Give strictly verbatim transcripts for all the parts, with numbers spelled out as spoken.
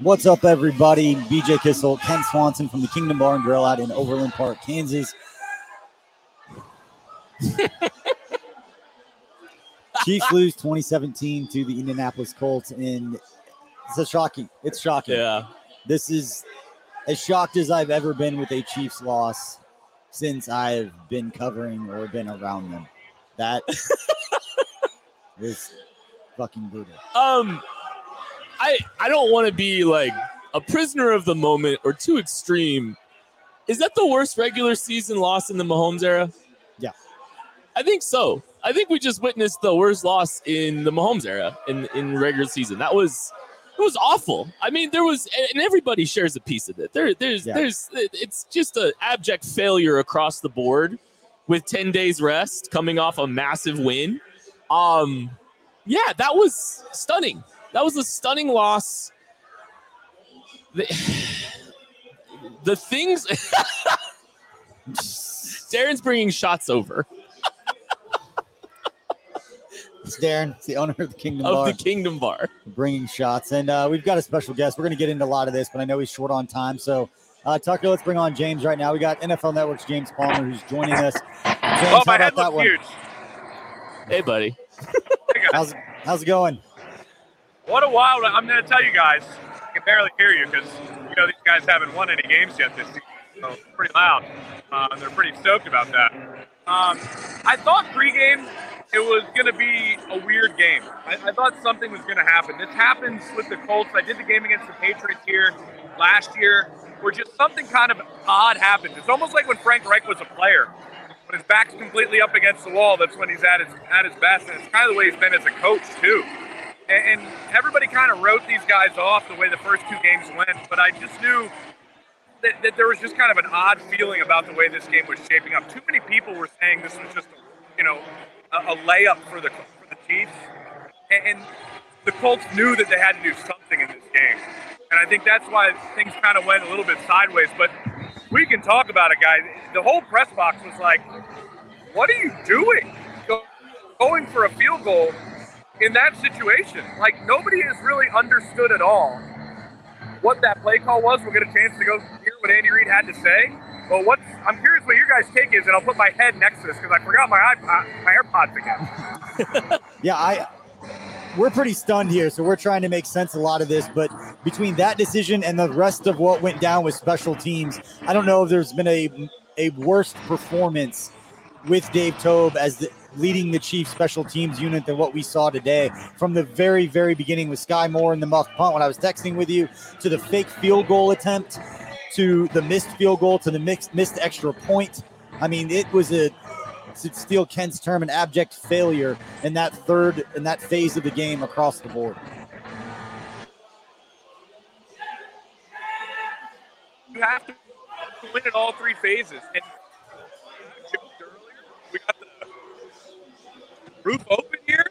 What's up, everybody? B J Kissel, Ken Swanson from the Kingdom Bar and Grill out in Overland Park, Kansas. Chiefs lose twenty seventeen to the Indianapolis Colts, and it's a shocking. It's shocking. Yeah. This is as shocked as I've ever been with a Chiefs loss since I've been covering or been around them. That is fucking brutal. Um... I, I don't want to be like a prisoner of the moment or too extreme. Is that the worst regular season loss in the Mahomes era? Yeah. I think so. I think we just witnessed the worst loss in the Mahomes era in, in regular season. That was, it was awful. I mean, there was, and everybody shares a piece of it. There, there's, yeah. there's, it's just an abject failure across the board with ten days rest coming off a massive win. Um, yeah, that was stunning. That was a stunning loss. The, the things... Darren's bringing shots over. It's Darren. It's the owner of the Kingdom of Bar. Of the Kingdom Bar. Bringing shots. And uh, we've got a special guest. We're going to get into a lot of this, but I know he's short on time. So, uh, Tucker, let's bring on James right now. We got N F L Network's James Palmer who's joining us. James, oh, my head looks huge. Hey, buddy. how's, how's it going? What a wild! I'm going to tell you guys, I can barely hear you because you know these guys haven't won any games yet this season, so it's pretty loud. Uh, they're pretty stoked about that. Um, I thought pregame it was going to be a weird game. I, I thought something was going to happen. This happens with the Colts. I did the game against the Patriots here last year, where just something kind of odd happened. It's almost like when Frank Reich was a player. When his back's completely up against the wall, that's when he's at his at his best, and it's kind of the way he's been as a coach too. And everybody kind of wrote these guys off the way the first two games went, but I just knew that, that there was just kind of an odd feeling about the way this game was shaping up. Too many people were saying this was just, you know, a, a layup for the for the Chiefs, and, and the Colts knew that they had to do something in this game. And I think that's why things kind of went a little bit sideways, but we can talk about it, guys. The whole press box was like, what are you doing? Go, going for a field goal in that situation. Like, nobody has really understood at all what that play call was. We'll get a chance to go hear what Andy Reid had to say. Well, what's, I'm curious what your guys' take is, and I'll put my head next to this because I forgot my iPod, my AirPods again. yeah, I we're pretty stunned here, so we're trying to make sense of a lot of this. But between that decision and the rest of what went down with special teams, I don't know if there's been a, a worse performance with Dave Tobe as the leading the Chiefs special teams unit than what we saw today. From the very, very beginning with Skyy Moore and the muffed punt when I was texting with you to the fake field goal attempt to the missed field goal to the mixed, missed extra point. I mean, it was a, to steal Kent's term, an abject failure in that third, in that phase of the game across the board. You have to win in all three phases. And we got the roof open here.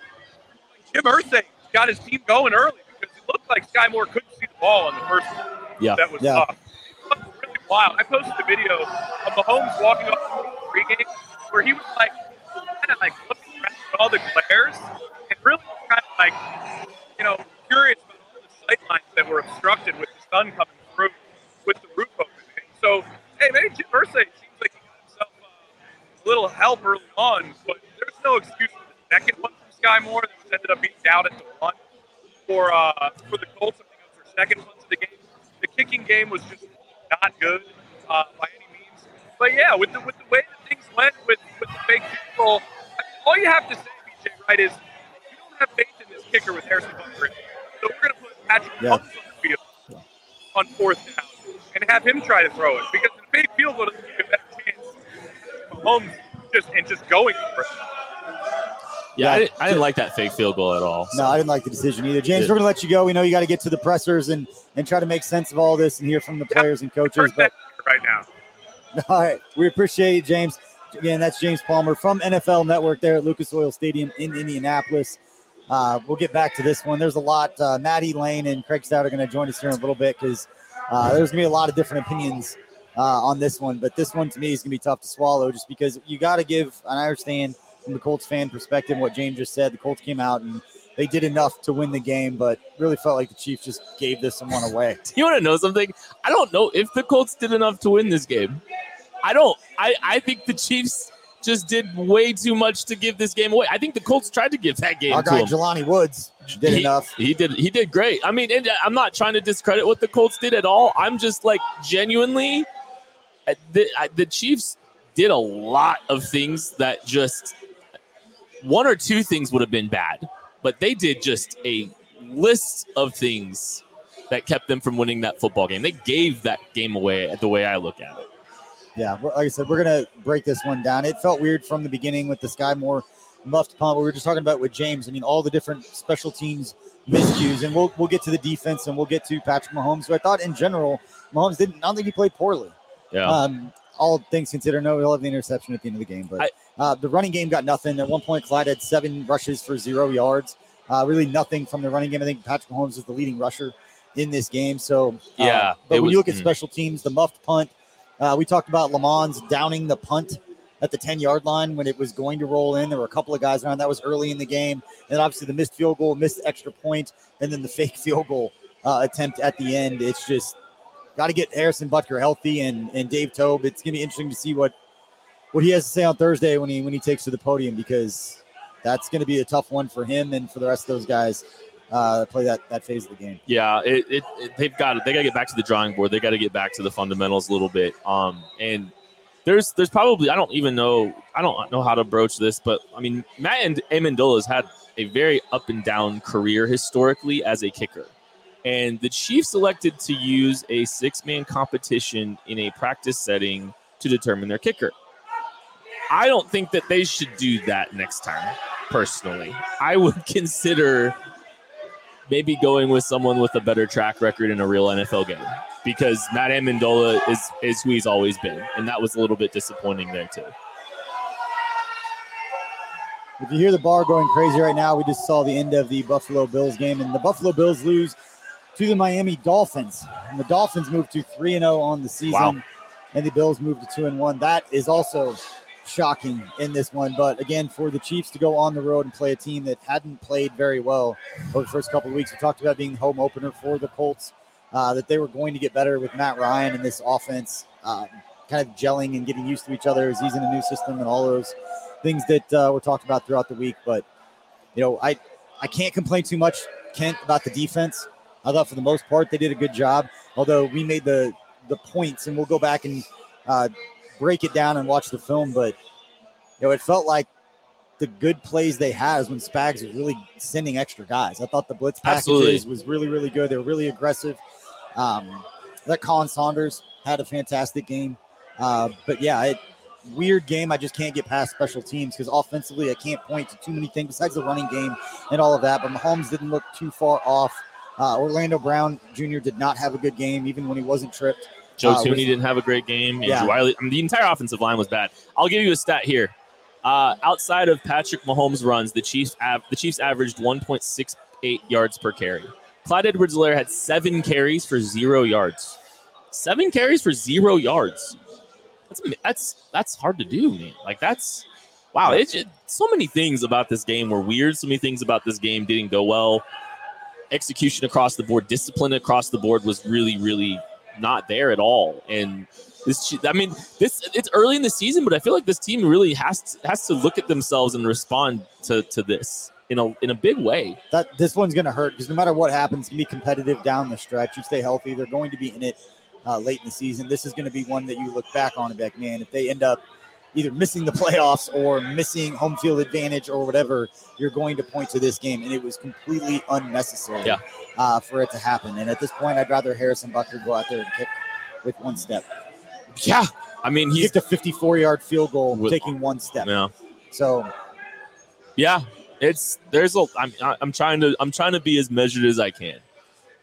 Jim Irsay got his team going early because it looked like Skyy Moore couldn't see the ball in the first. Yeah, that was yeah. tough. It was really wild. I posted a video of Mahomes walking off the pregame where he was like kind of like looking around at all the glares and really kind of like, you know, curious about all the sight lines that were obstructed with the sun coming through with the roof open. And so, hey, maybe Jim Irsay seems like he got himself uh, a little help early on, but there's no excuse for the second one from Skyy Moore that was ended up being down at the one for uh, for the Colts. I think it was their second one of the game. The kicking game was just not good uh, by any means. But, yeah, with the with the way that things went with, with the fake field goal, I mean, all you have to say, B J Wright, is we don't have faith in this kicker with Harrison Butker. So we're going to put Patrick Mahomes yeah. on the field yeah. on fourth down and have him try to throw it. Because in the fake field goal doesn't give a better chance of Mahomes just, and just going for it. Yeah, I didn't, I didn't like that fake field goal at all. So. No, I didn't like the decision either. James, yeah. we're going to let you go. We know you got to get to the pressers and, and try to make sense of all this and hear from the players yeah, and coaches. But right now. All right. We appreciate it, James. Again, that's James Palmer from N F L Network there at Lucas Oil Stadium in Indianapolis. Uh, we'll get back to this one. There's a lot. Uh, Maddie Lane and Craig Stout are going to join us here in a little bit because uh, there's going to be a lot of different opinions uh, on this one. But this one, to me, is going to be tough to swallow just because you got to give, and I understand – from the Colts fan perspective, what James just said, the Colts came out and they did enough to win the game, but really felt like the Chiefs just gave this and went away. You want to know something? I don't know if the Colts did enough to win this game. I don't. I, I think the Chiefs just did way too much to give this game away. I think the Colts tried to give that game. Our guy Jelani Woods did he, enough. He did. He did great. I mean, and I'm not trying to discredit what the Colts did at all. I'm just like genuinely, the, the Chiefs did a lot of things that just. One or two things would have been bad, but they did just a list of things that kept them from winning that football game. They gave that game away the way I look at it. Yeah, like I said, we're going to break this one down. It felt weird from the beginning with the Skyy Moore muffed punt. We were just talking about with James. I mean, all the different special teams miscues, and we'll we'll get to the defense, and we'll get to Patrick Mahomes, who I thought in general, Mahomes didn't – I don't think he played poorly. Yeah. Um, all things considered, no, he'll have the interception at the end of the game. But I, uh, the running game got nothing. At one point, Clyde had seven rushes for zero yards. Uh, really nothing from the running game. I think Patrick Mahomes is the leading rusher in this game. So, uh, yeah. But when was, you look at mm. special teams, the muffed punt, uh, we talked about LeMons downing the punt at the ten-yard line when it was going to roll in. There were a couple of guys around. That was early in the game. And obviously the missed field goal, missed extra point, and then the fake field goal uh, attempt at the end. It's just – got to get Harrison Butker healthy and, and Dave Tobe. It's going to be interesting to see what, what he has to say on Thursday when he when he takes to the podium, because that's going to be a tough one for him and for the rest of those guys uh, that play that, that phase of the game. Yeah, it, it, it, they've got they got to get back to the drawing board. They got to get back to the fundamentals a little bit. Um, and there's there's probably I don't even know I don't know how to broach this, but I mean Matt Ammendola has had a very up and down career historically as a kicker. And the Chiefs elected to use a six-man competition in a practice setting to determine their kicker. I don't think that they should do that next time, personally. I would consider maybe going with someone with a better track record in a real N F L game, because Matt Ammendola is, is who he's always been, and that was a little bit disappointing there, too. If you hear the bar going crazy right now, we just saw the end of the Buffalo Bills game, and the Buffalo Bills lose to the Miami Dolphins. And the Dolphins moved to three and oh on the season. Wow. And the Bills moved to two and one. That is also shocking in this one. But again, for the Chiefs to go on the road and play a team that hadn't played very well over the first couple of weeks. We talked about being the home opener for the Colts, uh, that they were going to get better with Matt Ryan and this offense, uh, kind of gelling and getting used to each other as he's in a new system and all those things that uh, were talked about throughout the week. But, you know, I, I can't complain too much, Kent, about the defense. I thought for the most part they did a good job, although we made the, the points, and we'll go back and uh, break it down and watch the film. But, you know, it felt like the good plays they had is when Spags was really sending extra guys. I thought the blitz packages Absolutely. was really, really good. They were really aggressive. Um, that Colin Saunders had a fantastic game. Uh, but, yeah, it, weird game. I just can't get past special teams because offensively I can't point to too many things besides the running game and all of that. But Mahomes didn't look too far off. Uh, Orlando Brown Junior did not have a good game, even when he wasn't tripped. Joe uh, Tooney which, didn't have a great game. Andrew yeah. Wiley, I mean, the entire offensive line was bad. I'll give you a stat here. Uh, outside of Patrick Mahomes' runs, the Chiefs av- the Chiefs averaged one point six eight yards per carry. Clyde Edwards-Helaire had seven carries for zero yards. Seven carries for zero yards. That's that's that's hard to do, man. Like that's wow. It, it, so many things about this game were weird. So many things about this game didn't go well. Execution across the board, discipline across the board was really, really not there at all. And this, I mean, this it's early in the season, but I feel like this team really has to, has to look at themselves and respond to to this in a in a big way. That this one's going to hurt because no matter what happens, be competitive down the stretch. You stay healthy, they're going to be in it. Uh, late in the season, this is going to be one that you look back on and be like, man, if they end up either missing the playoffs or missing home field advantage or whatever, you're going to point to this game. And it was completely unnecessary yeah. uh, for it to happen. And at this point, I'd rather Harrison Butker go out there and kick with one step. Yeah. I mean, he kicked a fifty-four-yard field goal with, taking one step. Yeah. So. Yeah, it's there's a I'm, I'm trying to I'm trying to be as measured as I can.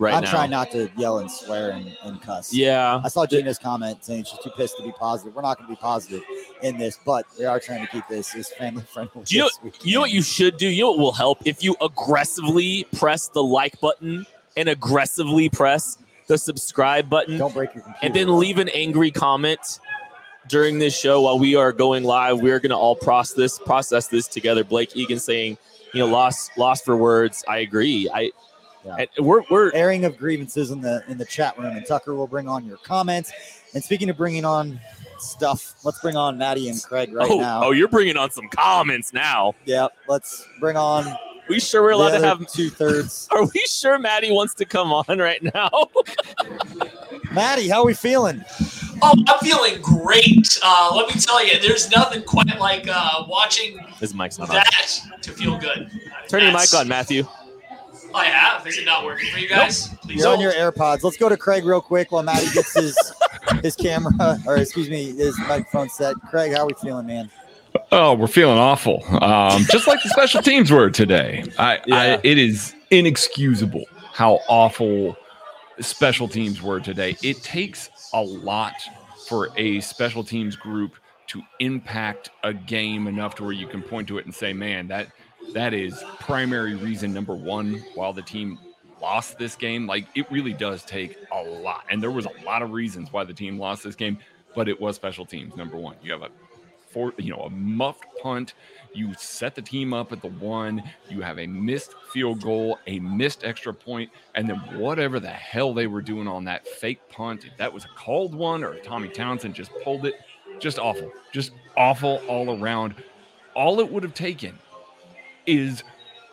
Right I'm now. Trying not to yell and swear and, and cuss. Yeah. I saw Gina's comment saying she's too pissed to be positive. We're not going to be positive in this, but they are trying to keep this as family friendly. Do you, know, you know what you should do? You know what will help? If you aggressively press the like button and aggressively press the subscribe button. Don't break your computer. And then leave an angry comment during this show while we are going live. We're going to all process this, process this together. Blake Egan saying, you know, lost, lost for words. I agree. I Yeah. And we're we're airing of grievances in the in the chat room, and Tucker will bring on your comments. And speaking of bringing on stuff, let's bring on Maddie and Craig right oh, now. Oh, you're bringing on some comments now. Yeah, let's bring on. We sure we're allowed to have two thirds. Are we sure Maddie wants to come on right now? Maddie, how are we feeling? Oh, I'm feeling great. Uh, let me tell you, there's nothing quite like uh, watching His mic's not that on. To feel good. Turn That's, your mic on, Matthew. I have. Is it not working for you guys? Nope. Please You're don't. On your AirPods. Let's go to Craig real quick while Matty gets his his camera, or excuse me, his microphone set. Craig, how are we feeling, man? Oh, we're feeling awful. Um, just like the special teams were today. I, yeah. I it is inexcusable how awful special teams were today. It takes a lot for a special teams group to impact a game enough to where you can point to it and say, man, that – that is primary reason number one while the team lost this game. Like, it really does take a lot. And there was a lot of reasons why the team lost this game, but it was special teams, number one. You have a four, you know, a muffed punt. You set the team up at the one. You have a missed field goal, a missed extra point, and then whatever the hell they were doing on that fake punt, if that was a called one or Tommy Townsend just pulled it, just awful. Just awful all around. All it would have taken is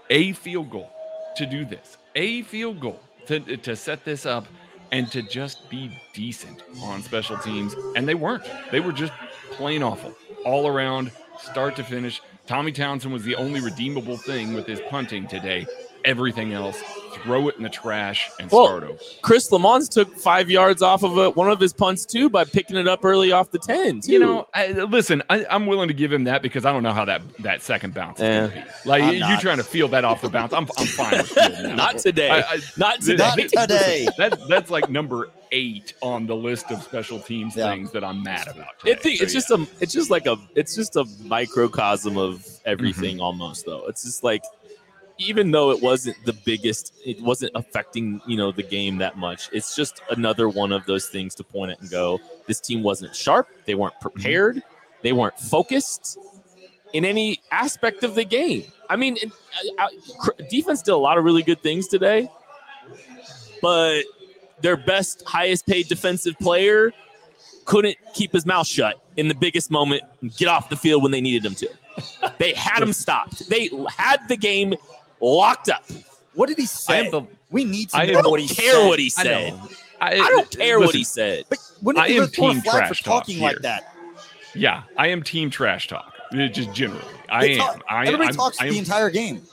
a field goal to do this, a field goal to to set this up and to just be decent on special teams. And they weren't. They were just plain awful all around, start to finish. Tommy Townsend was the only redeemable thing with his punting today. Everything else, throw it in the trash and well, start over. Chris Lamont took five yards off of a, one of his punts, too, by picking it up early off the ten. Too. You know, I, listen, I, I'm willing to give him that because I don't know how that, that second bounce is eh, going to be. Like, you trying to feel that off the bounce. I'm I'm fine with that. Not today. I, I, not today. Not today. That, that's like number eight on the list of special teams yeah. things that I'm mad about. Today. It, it's so, just yeah. a, it's just like a, it's just a microcosm of everything mm-hmm. almost, though. It's just like, even though it wasn't the biggest, it wasn't affecting, you know, the game that much. It's just another one of those things to point at and go, this team wasn't sharp. They weren't prepared. They weren't focused in any aspect of the game. I mean, it, I, I, defense did a lot of really good things today, but their best, highest paid defensive player couldn't keep his mouth shut in the biggest moment and get off the field when they needed him to. They had him stopped. They had the game locked up. What did he say? The, we need to I know what he said. I don't care what he said. I, I, I don't care listen, what he said. But wouldn't I am team trash for talking talk like that? Yeah, I am team trash talk. Just generally. I they am. Talk, I, everybody I'm, talks I'm, the I'm, entire game.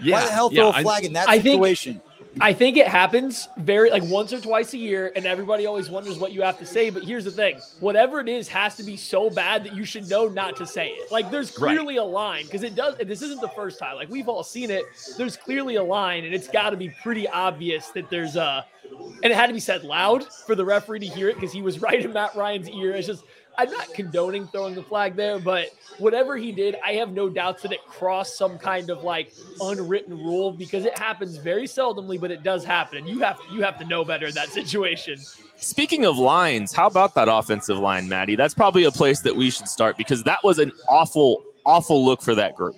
Yeah, why the hell throw yeah, a flag I, in that I situation? Think, I think it happens very like once or twice a year, and everybody always wonders what you have to say. But here's the thing. Whatever it is has to be so bad that you should know not to say it. Like, there's clearly right. a line, because it does. This isn't the first time. Like, we've all seen it. There's clearly a line, and it's got to be pretty obvious that there's a – and it had to be said loud for the referee to hear it, because he was right in Matt Ryan's ear. It's just – I'm not condoning throwing the flag there, but whatever he did, I have no doubts that it crossed some kind of like unwritten rule, because it happens very seldomly, but it does happen. And you have, you have to know better in that situation. Speaking of lines, how about that offensive line, Maddie? That's probably a place that we should start, because that was an awful, awful look for that group.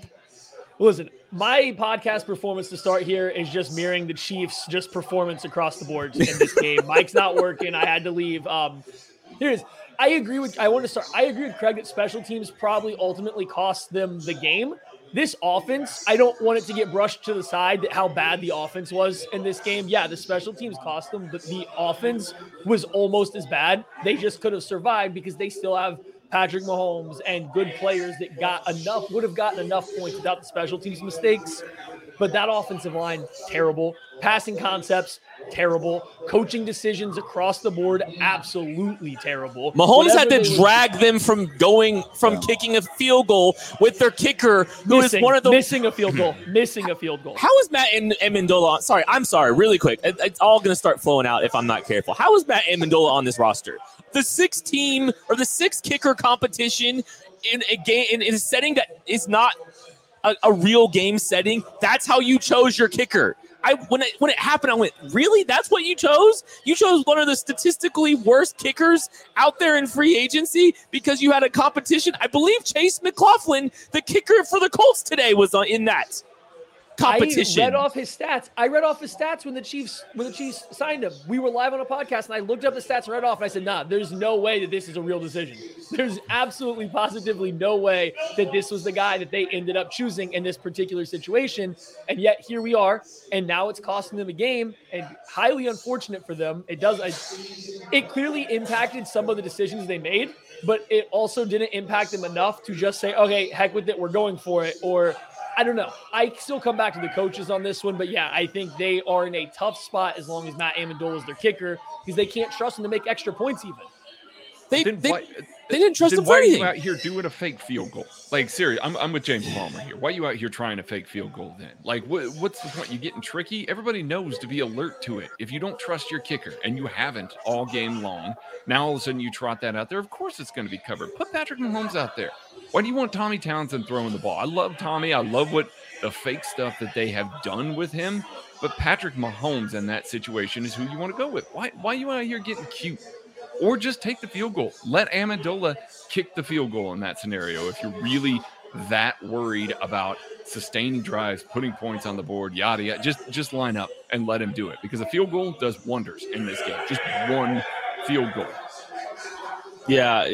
Listen, my podcast performance to start here is just mirroring the Chiefs, just performance across the board in this game. Mike's not working. I had to leave. Um, here it is. I agree with I want to start. I agree with Craig that special teams probably ultimately cost them the game. This offense, I don't want it to get brushed to the side that how bad the offense was in this game. Yeah, the special teams cost them, but the offense was almost as bad. They just could have survived because they still have Patrick Mahomes and good players that got enough, would have gotten enough points without the special teams mistakes. But that offensive line, terrible. Passing concepts, terrible. Coaching decisions across the board, absolutely terrible. Mahomes Whatever had to drag them from going from yeah. kicking a field goal with their kicker, who missing, is one of the missing a field goal, missing a field goal. How is Matt Ammendola? Sorry, I'm sorry. Really quick, it, it's all going to start flowing out if I'm not careful. How is Matt Ammendola on this roster? The six team or the six kicker competition in a game in, in a setting that is not a, a real game setting. That's how you chose your kicker. I when it when it happened, I went, really? That's what you chose? You chose one of the statistically worst kickers out there in free agency because you had a competition. I believe Chase McLaughlin, the kicker for the Colts today, was on, in that competition. I read off his stats. I read off his stats when the Chiefs when the Chiefs signed him. We were live on a podcast, and I looked up the stats and read off, and I said, nah, there's no way that this is a real decision. There's absolutely positively no way that this was the guy that they ended up choosing in this particular situation. And yet here we are, and now it's costing them a game, and highly unfortunate for them. It does I, it clearly impacted some of the decisions they made, but it also didn't impact them enough to just say, okay, heck with it, we're going for it, or I don't know. I still come back to the coaches on this one, but yeah, I think they are in a tough spot as long as Matt Ammendola is their kicker, because they can't trust him to make extra points even. They didn't, they, why, they didn't trust him for anything. Why are you out here doing a fake field goal? Like, seriously, I'm, I'm with James Palmer here. Why are you out here trying a fake field goal then? Like, what, what's the point? You're getting tricky. Everybody knows to be alert to it. If you don't trust your kicker, and you haven't all game long, now all of a sudden you trot that out there, of course it's going to be covered. Put Patrick Mahomes out there. Why do you want Tommy Townsend throwing the ball? I love Tommy. I love what the fake stuff that they have done with him. But Patrick Mahomes in that situation is who you want to go with. Why, why are you out here getting cute? Or just take the field goal. Let Ammendola kick the field goal in that scenario if you're really that worried about sustaining drives, putting points on the board, yada, yada. Just, just line up and let him do it, because a field goal does wonders in this game. Just one field goal. Yeah,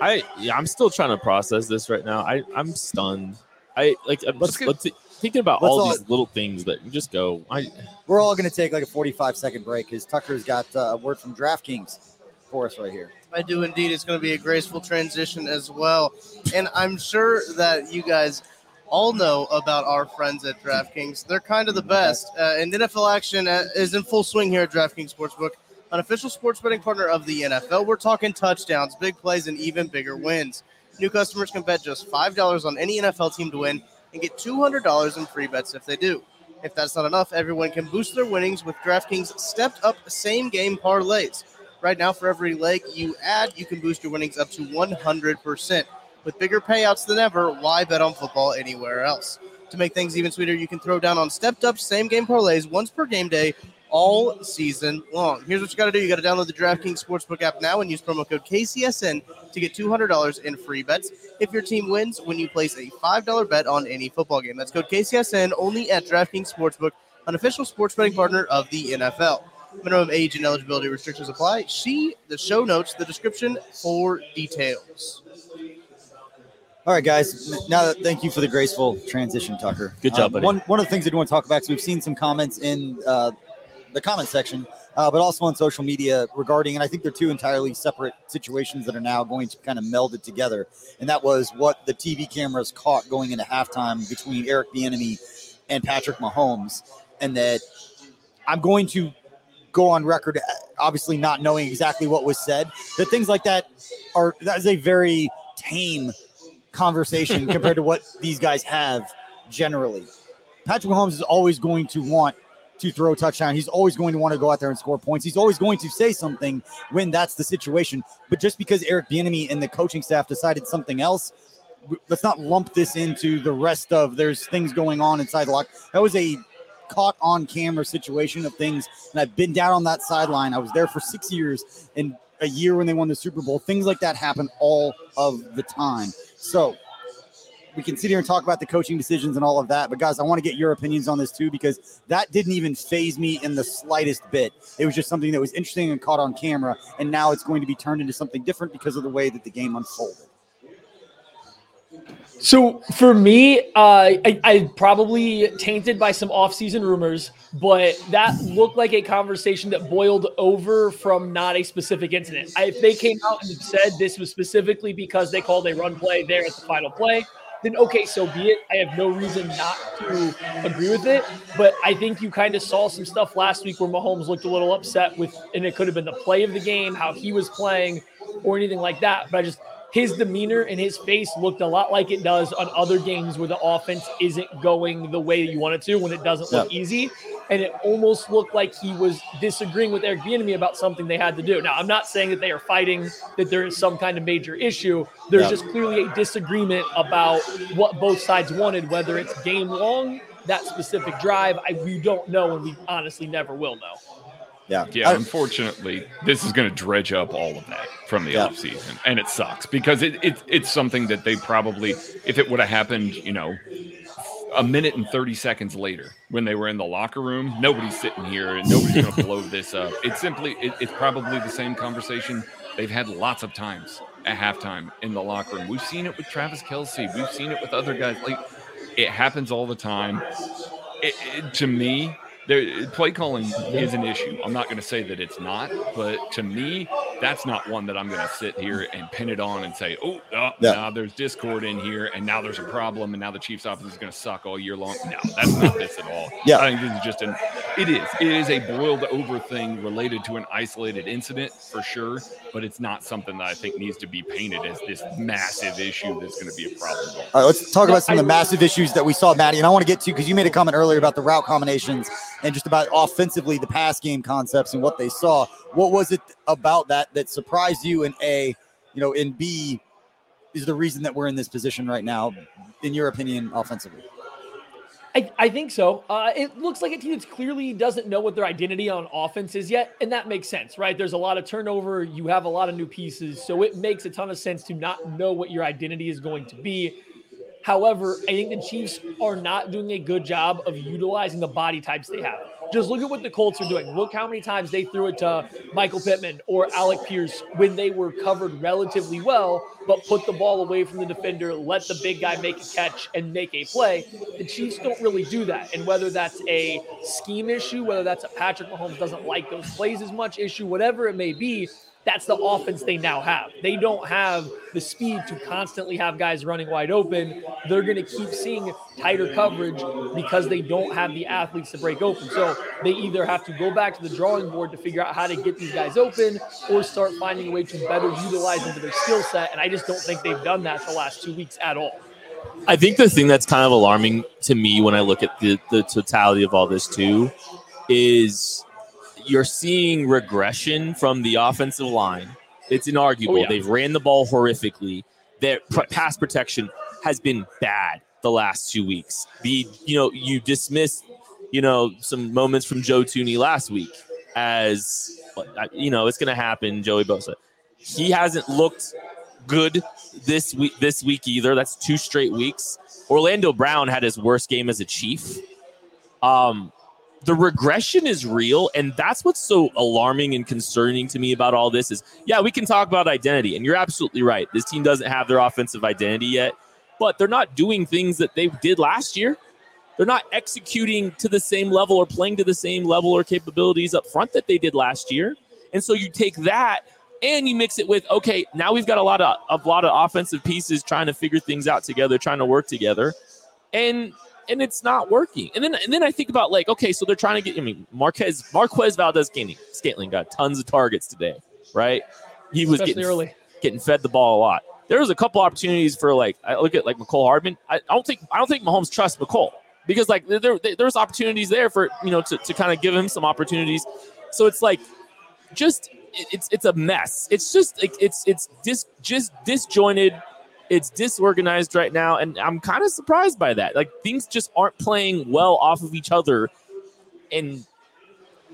I yeah, I'm still trying to process this right now. I I'm stunned. I like I'm let's, let's thinking about let's all, all these little things that you just go. I, we're all going to take like a forty-five second break because Tucker's got uh, a word from DraftKings for us right here. I do indeed. It's going to be a graceful transition as well, and I'm sure that you guys all know about our friends at DraftKings. They're kind of the best, uh, and N F L action is in full swing here at DraftKings Sportsbook, an official sports betting partner of the N F L. We're talking touchdowns, big plays, and even bigger wins. New customers can bet just five dollars on any N F L team to win and get two hundred dollars in free bets if they do. If that's not enough, everyone can boost their winnings with DraftKings stepped-up same-game parlays. Right now, for every leg you add, you can boost your winnings up to one hundred percent. With bigger payouts than ever, why bet on football anywhere else? To make things even sweeter, you can throw down on stepped-up same-game parlays once per game day, all season long. Here's what you got to do. You got to download the DraftKings Sportsbook app now and use promo code K C S N to get two hundred dollars in free bets if your team wins when you place a five dollar bet on any football game. That's code K C S N only at DraftKings Sportsbook, an official sports betting partner of the N F L. Minimum age and eligibility restrictions apply. See the show notes, the description for details. All right, guys. Now, that, thank you for the graceful transition, Tucker. Good job, um, buddy. One, one of the things I do want to talk about is we've seen some comments in uh, the comment section, uh, but also on social media regarding, and I think they're two entirely separate situations that are now going to kind of meld it together. And that was what the T V cameras caught going into halftime between Eric Bieniemy and Patrick Mahomes. and that I'm going to go on record, obviously not knowing exactly what was said, that things like that are, that is a very tame conversation compared to what these guys have generally. Patrick Mahomes is always going to want to throw a touchdown. He's always going to want to go out there and score points. He's always going to say something when that's the situation. But just because Eric Bieniemy and the coaching staff decided something else, let's not lump this into the rest of there's things going on inside lock. That was a caught on camera situation of things. And I've been down on that sideline. I was there for six years and a year when they won the Super Bowl. Things like that happen all of the time. So we can sit here and talk about the coaching decisions and all of that. But, guys, I want to get your opinions on this, too, because that didn't even faze me in the slightest bit. It was just something that was interesting and caught on camera. And now it's going to be turned into something different because of the way that the game unfolded. So for me, uh, I, I probably tainted by some off-season rumors, but that looked like a conversation that boiled over from not a specific incident. I, if they came out and said this was specifically because they called a run play there at the final play, then okay, so be it. I have no reason not to agree with it. But I think you kind of saw some stuff last week where Mahomes looked a little upset with, and it could have been the play of the game, how he was playing, or anything like that. But I just... his demeanor and his face looked a lot like it does on other games where the offense isn't going the way you want it to, when it doesn't look yeah. easy. And it almost looked like he was disagreeing with Eric Bieniemy about something they had to do. Now, I'm not saying that they are fighting, that there is some kind of major issue. There's yeah. just clearly a disagreement about what both sides wanted, whether it's game long, that specific drive. I, we don't know, and we honestly never will know. Yeah, yeah. I, unfortunately, this is going to dredge up all of that from the yeah. offseason, and it sucks because it, it it's something that they probably, if it would have happened, you know, a minute and thirty seconds later when they were in the locker room, nobody's sitting here and nobody's going to blow this up. It's simply, it, it's probably the same conversation they've had lots of times at halftime in the locker room. We've seen it with Travis Kelce. We've seen it with other guys. Like, it happens all the time. It, it, to me, There, play calling is an issue. I'm not going to say that it's not, but to me, that's not one that I'm going to sit here and pin it on and say, oh, oh yeah. now there's discord in here, and now there's a problem, and now the Chiefs' offense is going to suck all year long. No, that's not this at all. Yeah, I think this is just an – it is. It is a boiled-over thing related to an isolated incident for sure, but it's not something that I think needs to be painted as this massive issue that's going to be a problem. All right, let's talk about some of the massive issues that we saw, Maddie, and I want to get to, because you made a comment earlier about the route combinations and just about offensively the pass game concepts and what they saw. What was it about that that surprised you in A, you know, in B is the reason that we're in this position right now, in your opinion, offensively? I, I think so. Uh, it looks like a team that clearly doesn't know what their identity on offense is yet, and that makes sense, right? There's a lot of turnover. You have a lot of new pieces, so it makes a ton of sense to not know what your identity is going to be. However, I think the Chiefs are not doing a good job of utilizing the body types they have. Just look at what the Colts are doing. Look how many times they threw it to Michael Pittman or Alec Pierce when they were covered relatively well, but put the ball away from the defender, let the big guy make a catch and make a play. The Chiefs don't really do that. And whether that's a scheme issue, whether that's a Patrick Mahomes doesn't like those plays as much issue, whatever it may be, that's the offense they now have. They don't have the speed to constantly have guys running wide open. They're going to keep seeing tighter coverage because they don't have the athletes to break open. So they either have to go back to the drawing board to figure out how to get these guys open or start finding a way to better utilize them to their skill set. And I just don't think they've done that the last two weeks at all. I think the thing that's kind of alarming to me when I look at the, the totality of all this too is you're seeing regression from the offensive line. It's inarguable. Oh, yeah. They've ran the ball horrifically. Their yes. pass protection has been bad the last two weeks. The you know you dismissed you know some moments from Joe Tooney last week as you know it's going to happen. Joey Bosa, he hasn't looked good this week. This week either. That's two straight weeks. Orlando Brown had his worst game as a Chief. Um. The regression is real, and that's what's so alarming and concerning to me about all this is, yeah, we can talk about identity, and you're absolutely right. This team doesn't have their offensive identity yet, but they're not doing things that they did last year. They're not executing to the same level or playing to the same level or capabilities up front that they did last year. And so you take that and you mix it with, okay, now we've got a lot of a lot of offensive pieces trying to figure things out together, trying to work together. And and it's not working. And then and then I think about, like, okay, so they're trying to get, I mean, Marquez, Marquez Valdes-Scantling got tons of targets today, right? He was getting, early. getting fed the ball a lot. There was a couple opportunities for, like, I look at, like, McCole Hardman. I, I don't think I don't think Mahomes trusts McCole because, like, there, there there's opportunities there for, you know, to, to kind of give him some opportunities. So it's like just it's it's a mess. It's just like it's it's dis, just disjointed. It's disorganized right now, and I'm kind of surprised by that. Like, things just aren't playing well off of each other, and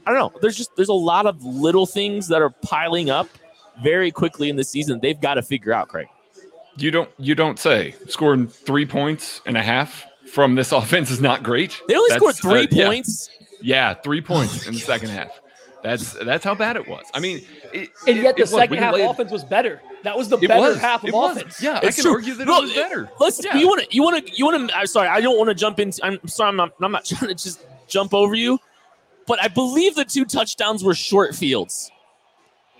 I don't know. There's just there's a lot of little things that are piling up very quickly in the season. They've got to figure out, Craig. You don't you don't say. Scoring three points and a half from this offense is not great. They only that's, scored three uh, points. Yeah, yeah three points oh, in the God. second half. That's that's how bad it was. I mean, it, and yet it, the it second half laid, offense was better. That was the better was, half of offense. Was. Yeah, it's I can true. argue that no, it was better. Let's yeah. you want to you want to you want to. I'm sorry, I don't want to jump into. I'm sorry, I'm not, I'm not trying to just jump over you, but I believe the two touchdowns were short fields.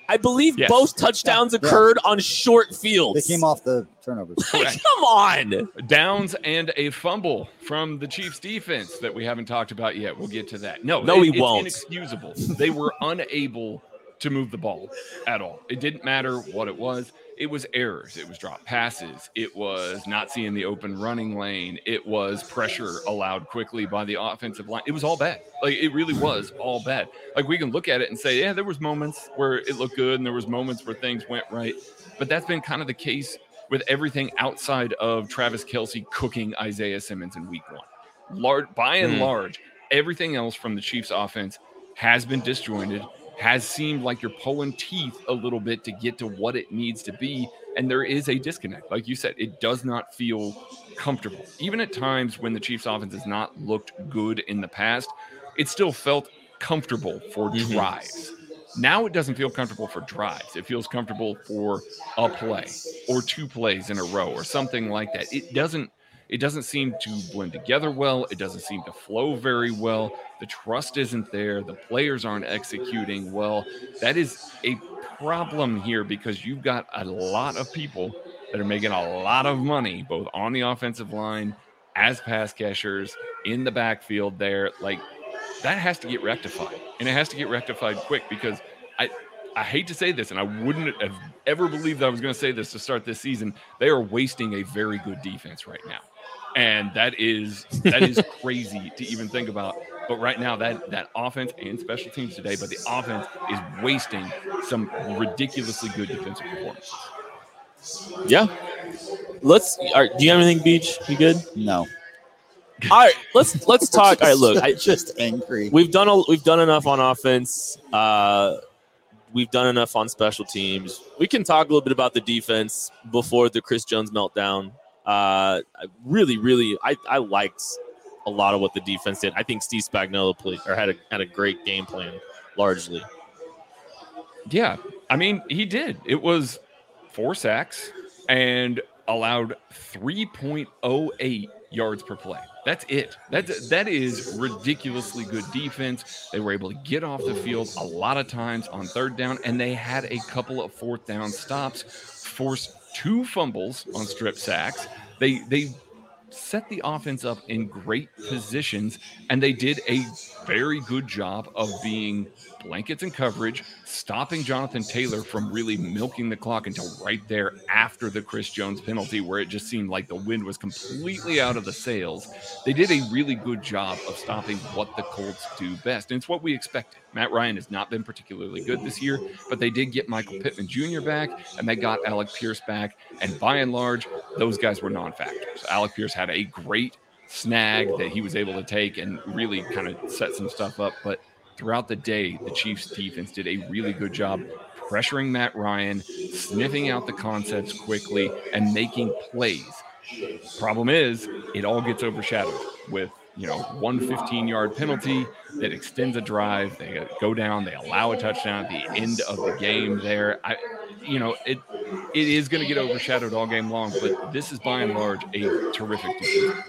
I believe yes. both touchdowns yeah, occurred yeah. on short fields. They came off the turnovers. Like, come on. Downs and a fumble from the Chiefs defense that we haven't talked about yet. We'll get to that. No, no, it, we it's won't. Inexcusable. They were unable to move the ball at all. It didn't matter what it was. It was errors. It was dropped passes. It was not seeing the open running lane. It was pressure allowed quickly by the offensive line. It was all bad. Like, it really was all bad. Like, we can look at it and say, yeah, there was moments where it looked good and there was moments where things went right. But that's been kind of the case with everything outside of Travis Kelce cooking Isaiah Simmons in week one. Large, by and mm. large, everything else from the Chiefs offense has been disjointed, has seemed like you're pulling teeth a little bit to get to what it needs to be. And there is a disconnect. Like you said, it does not feel comfortable. Even at times when the Chiefs offense has not looked good in the past, it still felt comfortable for mm-hmm. drives. Now it doesn't feel comfortable for drives. It feels comfortable for a play or two plays in a row or something like that. It doesn't It doesn't seem to blend together well. It doesn't seem to flow very well. The trust isn't there. The players aren't executing well. That is a problem here because you've got a lot of people that are making a lot of money, both on the offensive line, as pass catchers, in the backfield there. Like, that has to get rectified, and it has to get rectified quick because I – I hate to say this, and I wouldn't have ever believed that I was going to say this to start this season. They are wasting a very good defense right now. And that is that is crazy to even think about. But right now, that that offense and special teams today, but the offense is wasting some ridiculously good defensive performance. Yeah. Let's. Right, do you have anything, Beach? You good? No. All right, let's let's talk. All right, look, I just angry. We've done a, we've done enough on offense. Uh, We've done enough on special teams. We can talk a little bit about the defense before the Chris Jones meltdown. Uh, really, really, I, I liked a lot of what the defense did. I think Steve Spagnuolo played or had a had a great game plan, largely. Yeah, I mean, he did. It was four sacks and allowed three point oh eight yards per play. That's it. That's, that is ridiculously good defense. They were able to get off the field a lot of times on third down, and they had a couple of fourth down stops, forced two fumbles on strip sacks. They they set the offense up in great positions, and they did a very good job of being blankets in coverage, stopping Jonathan Taylor from really milking the clock until right there after the Chris Jones penalty, where it just seemed like the wind was completely out of the sails. They did a really good job of stopping what the Colts do best, and it's what we expected. Matt Ryan has not been particularly good this year, but they did get Michael Pittman Junior back, and they got Alec Pierce back, and by and large, those guys were non-factors. Alec Pierce had a great snag that he was able to take and really kind of set some stuff up, but throughout the day, the Chiefs defense did a really good job pressuring Matt Ryan, sniffing out the concepts quickly, and making plays. Problem is, it all gets overshadowed with, you know, one fifteen-yard penalty that extends a drive. They go down. They allow a touchdown at the end of the game there. I, you know, it it is going to get overshadowed all game long, but this is by and large a terrific defense.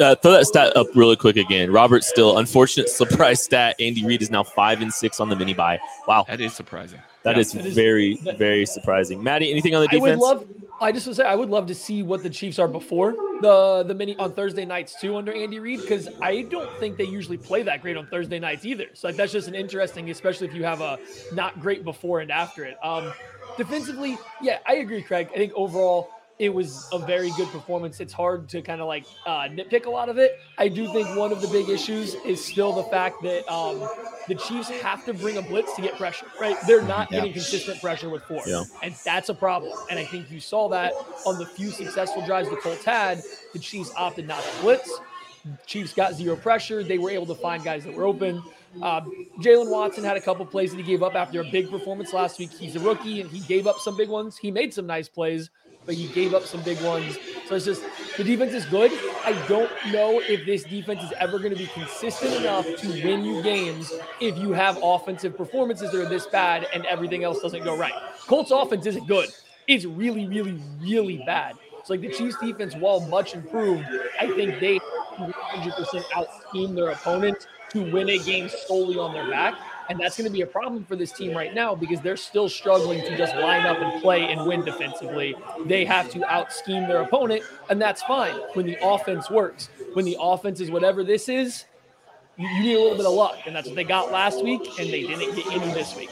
Uh, throw that stat up really quick again. Robert Still, unfortunate surprise stat. Andy Reid is now five and six on the mini bye. Wow, that is surprising. That yeah, is that very, is, that, very surprising. Maddie, anything on the defense? I would love, I just would say I would love to see what the Chiefs are before the the mini on Thursday nights too under Andy Reid, because I don't think they usually play that great on Thursday nights either. So like, that's just an interesting, especially if you have a not great before and after it. Um, defensively, yeah, I agree, Craig. I think overall it was a very good performance. It's hard to kind of like uh, nitpick a lot of it. I do think one of the big issues is still the fact that um, the Chiefs have to bring a blitz to get pressure, right? They're not yeah. getting consistent pressure with four. Yeah. And that's a problem. And I think you saw that on the few successful drives the Colts had, the Chiefs opted not to blitz. The Chiefs got zero pressure. They were able to find guys that were open. Uh, Jalen Watson had a couple plays that he gave up after a big performance last week. He's a rookie and he gave up some big ones. He made some nice plays, but he gave up some big ones. So it's just, the defense is good. I don't know if this defense is ever going to be consistent enough to win you games if you have offensive performances that are this bad and everything else doesn't go right. Colts offense isn't good. It's really, really, really bad. So like the Chiefs defense, while much improved, I think they one hundred percent out-team their opponent to win a game solely on their back. And that's going to be a problem for this team right now because they're still struggling to just line up and play and win defensively. They have to out-scheme their opponent, and that's fine when the offense works. When the offense is whatever this is, you need a little bit of luck, and that's what they got last week, and they didn't get any this week.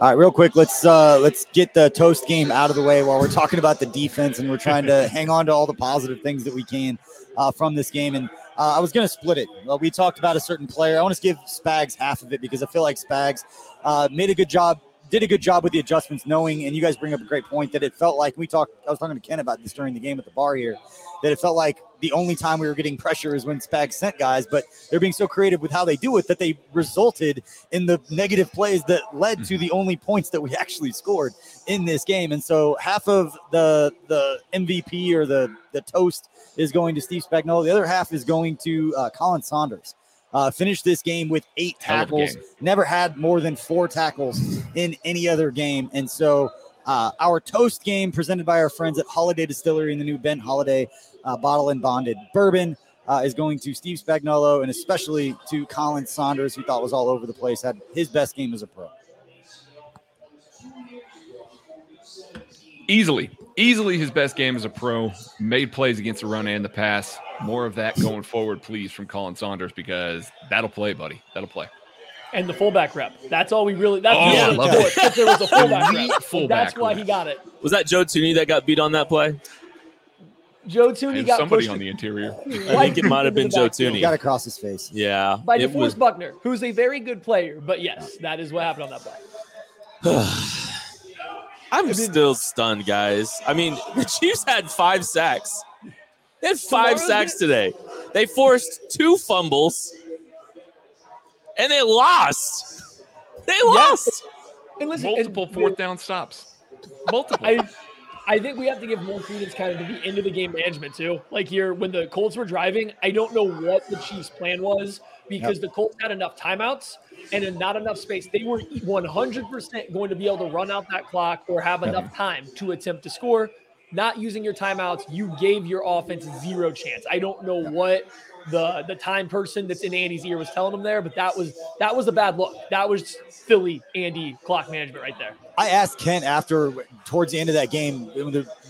All right, real quick, let's uh, let's get the toast game out of the way while we're talking about the defense, and we're trying to hang on to all the positive things that we can uh, from this game. And Uh, I was going to split it. Uh, we talked about a certain player. I want to give Spags half of it because I feel like Spags uh, made a good job, did a good job with the adjustments, knowing, and you guys bring up a great point, that it felt like, we talked, I was talking to Ken about this during the game at the bar here, that it felt like the only time we were getting pressure is when Spags sent guys, but they're being so creative with how they do it that they resulted in the negative plays that led mm-hmm. to the only points that we actually scored in this game. And so half of the the M V P or the, the toast is going to Steve Spagnuolo. The other half is going to uh, Colin Saunders. Uh, finished this game with eight tackles. Never had more than four tackles in any other game. And so uh, our toast game presented by our friends at Holiday Distillery and the new Ben Holiday uh, Bottle and Bonded Bourbon uh, is going to Steve Spagnuolo and especially to Colin Saunders, who thought was all over the place, had his best game as a pro. Easily. Easily his best game as a pro, made plays against the run and the pass. More of that going forward, please, from Colin Saunders, because that'll play, buddy. That'll play. And the fullback rep. That's all we really – that's oh, the love it. If there was a fullback rep. Fullback that's why rep. He got it. Was that Joe Tooney that got beat on that play? Joe Tooney and got somebody on the interior. I think it might have been Joe Tooney. He got across his face. Yeah. By DeForest Buckner, who's a very good player. But, yes, that is what happened on that play. I'm still stunned, guys. I mean, the Chiefs had five sacks. They had five sacks today. They forced two fumbles, and they lost. They lost. Yeah. And listen, multiple and, fourth down stops. Multiple. I, I think we have to give more credence kind of to the end of the game management, too. Like here, when the Colts were driving, I don't know what the Chiefs' plan was, because yep. the Colts had enough timeouts and not enough space. They were one hundred percent going to be able to run out that clock or have enough time to attempt to score. Not using your timeouts, you gave your offense zero chance. I don't know what the the time person that's in Andy's ear was telling him there, but that was that was a bad look. That was Philly Andy clock management right there. I asked Kent after, towards the end of that game,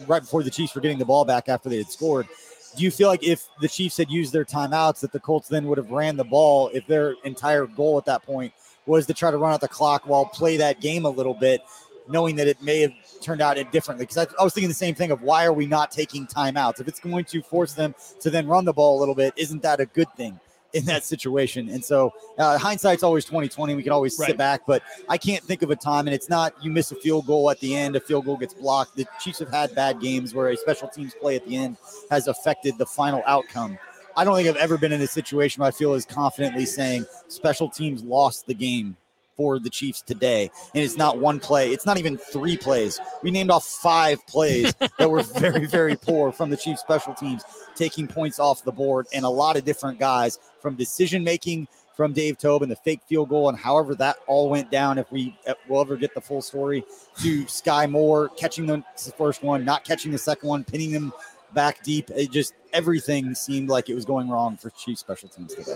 right before the Chiefs were getting the ball back after they had scored, do you feel like if the Chiefs had used their timeouts that the Colts then would have ran the ball if their entire goal at that point was to try to run out the clock while play that game a little bit, knowing that it may have turned out differently? Because I, I was thinking the same thing of, why are we not taking timeouts? If it's going to force them to then run the ball a little bit, isn't that a good thing in that situation? And so uh, hindsight's always twenty twenty. We can always right. sit back, but I can't think of a time, and it's not you miss a field goal at the end, a field goal gets blocked. The Chiefs have had bad games where a special teams play at the end has affected the final outcome. I don't think I've ever been in a situation where I feel as confidently saying special teams lost the game for the Chiefs today. And it's not one play. It's not even three plays. We named off five plays that were very, very poor from the Chiefs special teams, taking points off the board, and a lot of different guys, from decision-making from Dave Tobe and the fake field goal and however that all went down, if we will ever get the full story, to Skyy Moore catching the first one, not catching the second one, pinning them back deep. It just, everything seemed like it was going wrong for Chiefs special teams today.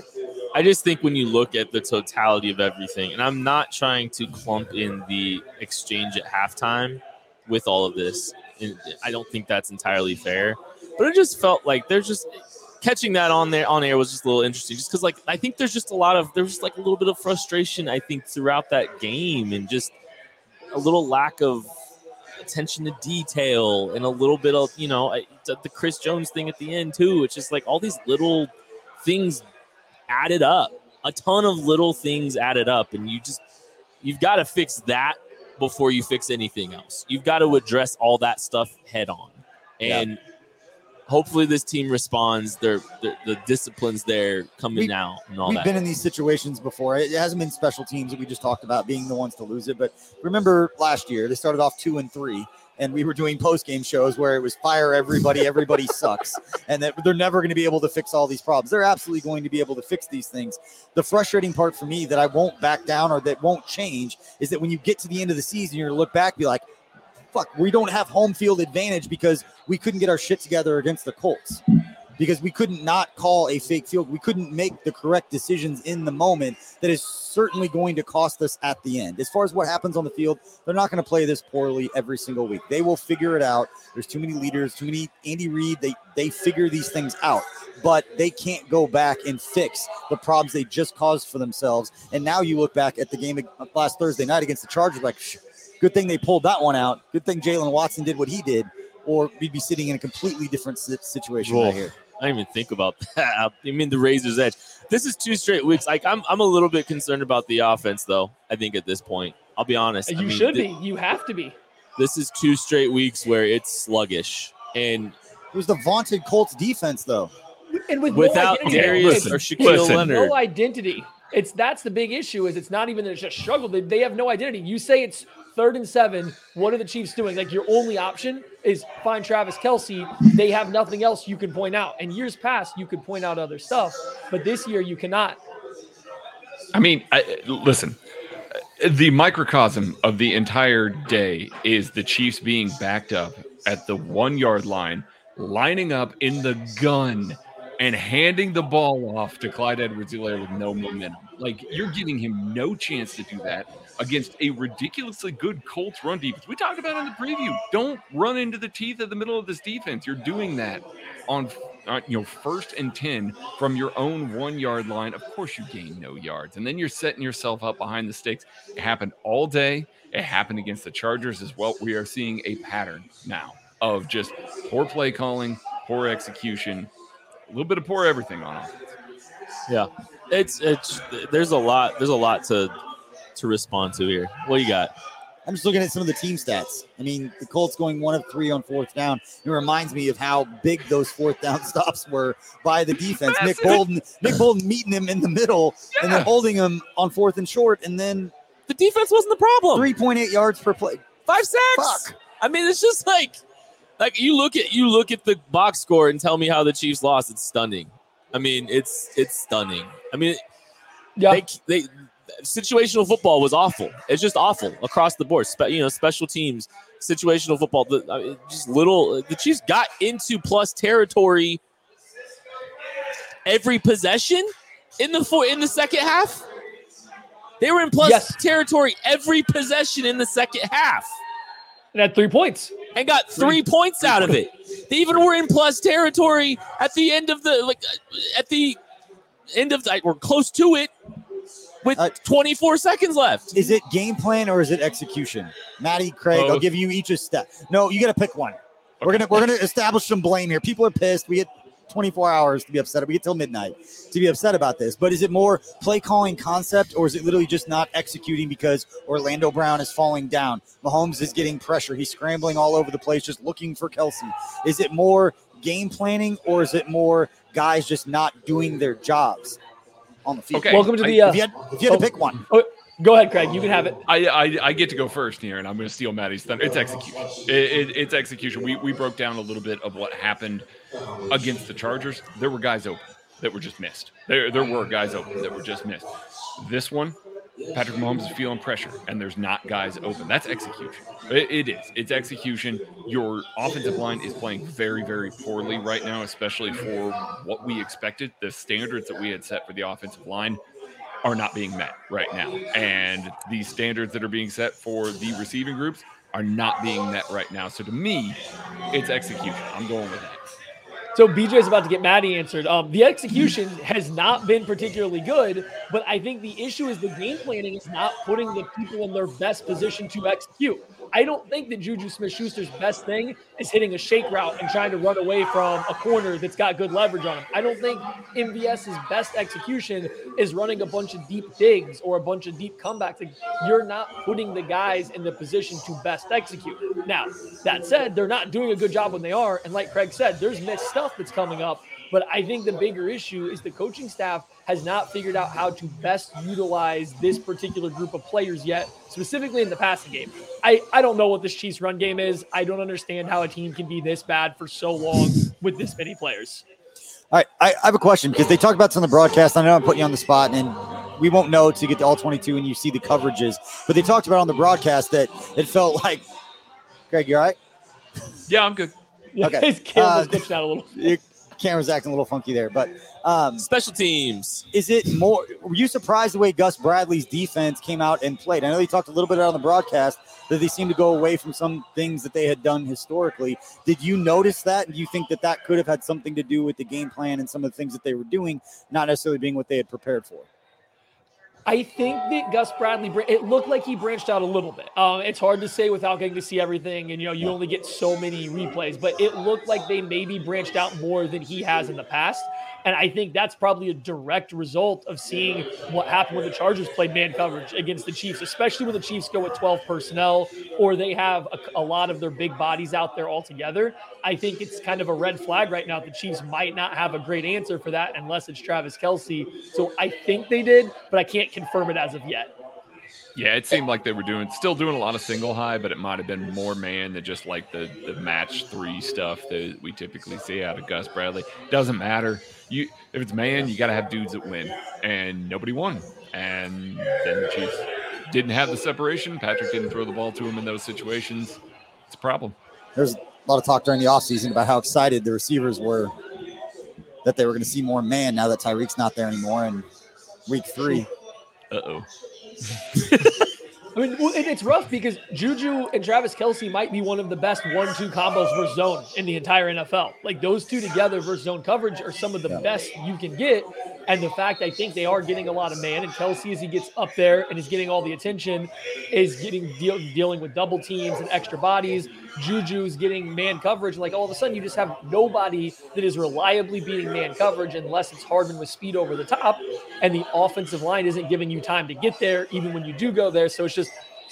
I just think when you look at the totality of everything, and I'm not trying to clump in the exchange at halftime with all of this, I don't think that's entirely fair. But it just felt like there's just catching that on there on air was just a little interesting, just because like I think there's just a lot of there was like a little bit of frustration I think throughout that game, and just a little lack of attention to detail, and a little bit of, you know, the Chris Jones thing at the end too. It's just like all these little things added up, a ton of little things added up, and you just you've got to fix that before you fix anything else. You've got to address all that stuff head on, and yeah. Hopefully this team responds. Their the discipline's there coming we, out and all we've that. We've been in these situations before. It hasn't been special teams that we just talked about being the ones to lose it. But remember last year, they started off two and three, and we were doing post-game shows where it was fire everybody, everybody sucks, and that they're never going to be able to fix all these problems. They're absolutely going to be able to fix these things. The frustrating part for me that I won't back down or that won't change is that when you get to the end of the season, you're going to look back and be like, fuck, we don't have home field advantage because we couldn't get our shit together against the Colts, because we couldn't not call a fake field. We couldn't make the correct decisions in the moment. That is certainly going to cost us at the end. As far as what happens on the field, they're not going to play this poorly every single week. They will figure it out. There's too many leaders, too many Andy Reid. They, they figure these things out, but they can't go back and fix the problems they just caused for themselves. And now you look back at the game last Thursday night against the Chargers, like, shh, good thing they pulled that one out. Good thing Jalen Watson did what he did, or we'd be sitting in a completely different situation Whoa. right here. I didn't even think about that. I mean, the razor's edge. This is two straight weeks. Like, I'm, I'm a little bit concerned about the offense, though. I think at this point, I'll be honest. You I mean, should th- be. You have to be. This is two straight weeks where it's sluggish, and it was the vaunted Colts defense, though. And with without no Darius listen, or Shaquille listen. Leonard, no identity. It's that's the big issue. Is it's not even that it's just struggle. They, they have no identity. You say it's third and seven, what are the Chiefs doing? Like, your only option is find Travis Kelce. They have nothing else you can point out. And years past, you could point out other stuff, but this year you cannot. I mean, I, listen, the microcosm of the entire day is the Chiefs being backed up at the one yard line, lining up in the gun, and handing the ball off to Clyde Edwards-Helaire with no momentum. Like, you're giving him no chance to do that against a ridiculously good Colts run defense. We talked about it in the preview. Don't run into the teeth of the middle of this defense. You're doing that on, on you know, first and ten from your own one-yard line. Of course you gain no yards. And then you're setting yourself up behind the sticks. It happened all day. It happened against the Chargers as well. We are seeing a pattern now of just poor play calling, poor execution, a little bit of poor everything on it. Yeah, it's it's there's a lot there's a lot to to respond to here. What do you got? I'm just looking at some of the team stats. I mean, the Colts going one of three on fourth down. It reminds me of how big those fourth down stops were by the defense. Nick Bolton, Nick Bolton meeting him in the middle yeah. and then holding him on fourth and short, and then the defense wasn't the problem. three point eight yards per play, five sacks. Fuck. I mean, it's just like. Like you look at you look at the box score and tell me how the Chiefs lost. It's stunning. I mean, it's it's stunning. I mean, yeah. they, they situational football was awful. It's just awful across the board. Spe- you know, special teams, situational football. The, I mean, just little. The Chiefs got into plus territory every possession in the four, in the second half. They were in plus yes. territory every possession in the second half. And had three points. And got three, three points out of it. They even were in plus territory at the end of the like at the end of the, or close to it with uh, twenty-four seconds left. Is it game plan or is it execution? Maddie, Craig, both. I'll give you each a step. No, you got to pick one. Okay. We're gonna we're gonna establish some blame here. People are pissed. We had twenty-four hours to be upset. We get till midnight to be upset about this. But is it more play calling concept, or is it literally just not executing because Orlando Brown is falling down? Mahomes is getting pressure. He's scrambling all over the place, just looking for Kelce. Is it more game planning, or is it more guys just not doing their jobs on the field? Okay. Welcome to the. Uh, if you had, if you had oh, to pick one, oh, go ahead, Craig. You can have it. I, I I get to go first here, and I'm going to steal Maddie's thunder. It's execution. It, it, it's execution. We we broke down a little bit of what happened against the Chargers. There were guys open that were just missed. There there were guys open that were just missed. This one, Patrick Mahomes is feeling pressure, and there's not guys open. That's execution. It, it is. It's execution. Your offensive line is playing very, very poorly right now, especially for what we expected. The standards that we had set for the offensive line are not being met right now. And the standards that are being set for the receiving groups are not being met right now. So to me, it's execution. I'm going with that. So B J's about to get Maddie answered. Um, the execution has not been particularly good, but I think the issue is the game planning is not putting the people in their best position to execute. I don't think that Juju Smith-Schuster's best thing is hitting a shake route and trying to run away from a corner that's got good leverage on him. I don't think M V S's best execution is running a bunch of deep digs or a bunch of deep comebacks. Like, you're not putting the guys in the position to best execute. Now, that said, they're not doing a good job when they are, and like Craig said, there's missed stuff that's coming up. But I think the bigger issue is the coaching staff has not figured out how to best utilize this particular group of players yet, specifically in the passing game. I, I don't know what this Chiefs run game is. I don't understand how a team can be this bad for so long with this many players. All right, I, I have a question because they talked about this on the broadcast. I know I'm putting you on the spot, and we won't know to get to all twenty-two and you see the coverages. But they talked about on the broadcast that it felt like, Craig, you all right? Yeah, I'm good. Okay. His camera's uh, glitched out a little. It, camera's acting a little funky there, but um, special teams. Is it more? Were you surprised the way Gus Bradley's defense came out and played? I know you talked a little bit on the broadcast that they seemed to go away from some things that they had done historically. Did you notice that? And do you think that that could have had something to do with the game plan and some of the things that they were doing, not necessarily being what they had prepared for? I think that Gus Bradley, it looked like he branched out a little bit. Um, it's hard to say without getting to see everything, and you know you only get so many replays. But it looked like they maybe branched out more than he has in the past, and I think that's probably a direct result of seeing what happened when the Chargers played man coverage against the Chiefs, especially when the Chiefs go with twelve personnel or they have a, a lot of their big bodies out there altogether. I think it's kind of a red flag right now. The Chiefs might not have a great answer for that unless it's Travis Kelce. So I think they did, but I can't confirm it as of yet. Yeah, it seemed like they were doing, still doing a lot of single high, but it might have been more man than just like the, the match three stuff that we typically see out of Gus Bradley. Doesn't matter. You, if it's man, you got to have dudes that win, and nobody won. And then the Chiefs didn't have the separation. Patrick didn't throw the ball to him in those situations. It's a problem. There's a lot of talk during the offseason about how excited the receivers were that they were going to see more man now that Tyreek's not there anymore in week three. Uh-oh. I mean, it's rough because Juju and Travis Kelce might be one of the best one two combos versus zone in the entire N F L. Like, those two together versus zone coverage are some of the yeah. best you can get. And the fact I think they are getting a lot of man, and Kelce, as he gets up there and is getting all the attention, is getting deal, dealing with double teams and extra bodies. Juju's getting man coverage. Like, all of a sudden, you just have nobody that is reliably beating man coverage unless it's Hardman with speed over the top. And the offensive line isn't giving you time to get there, even when you do go there. So it's just,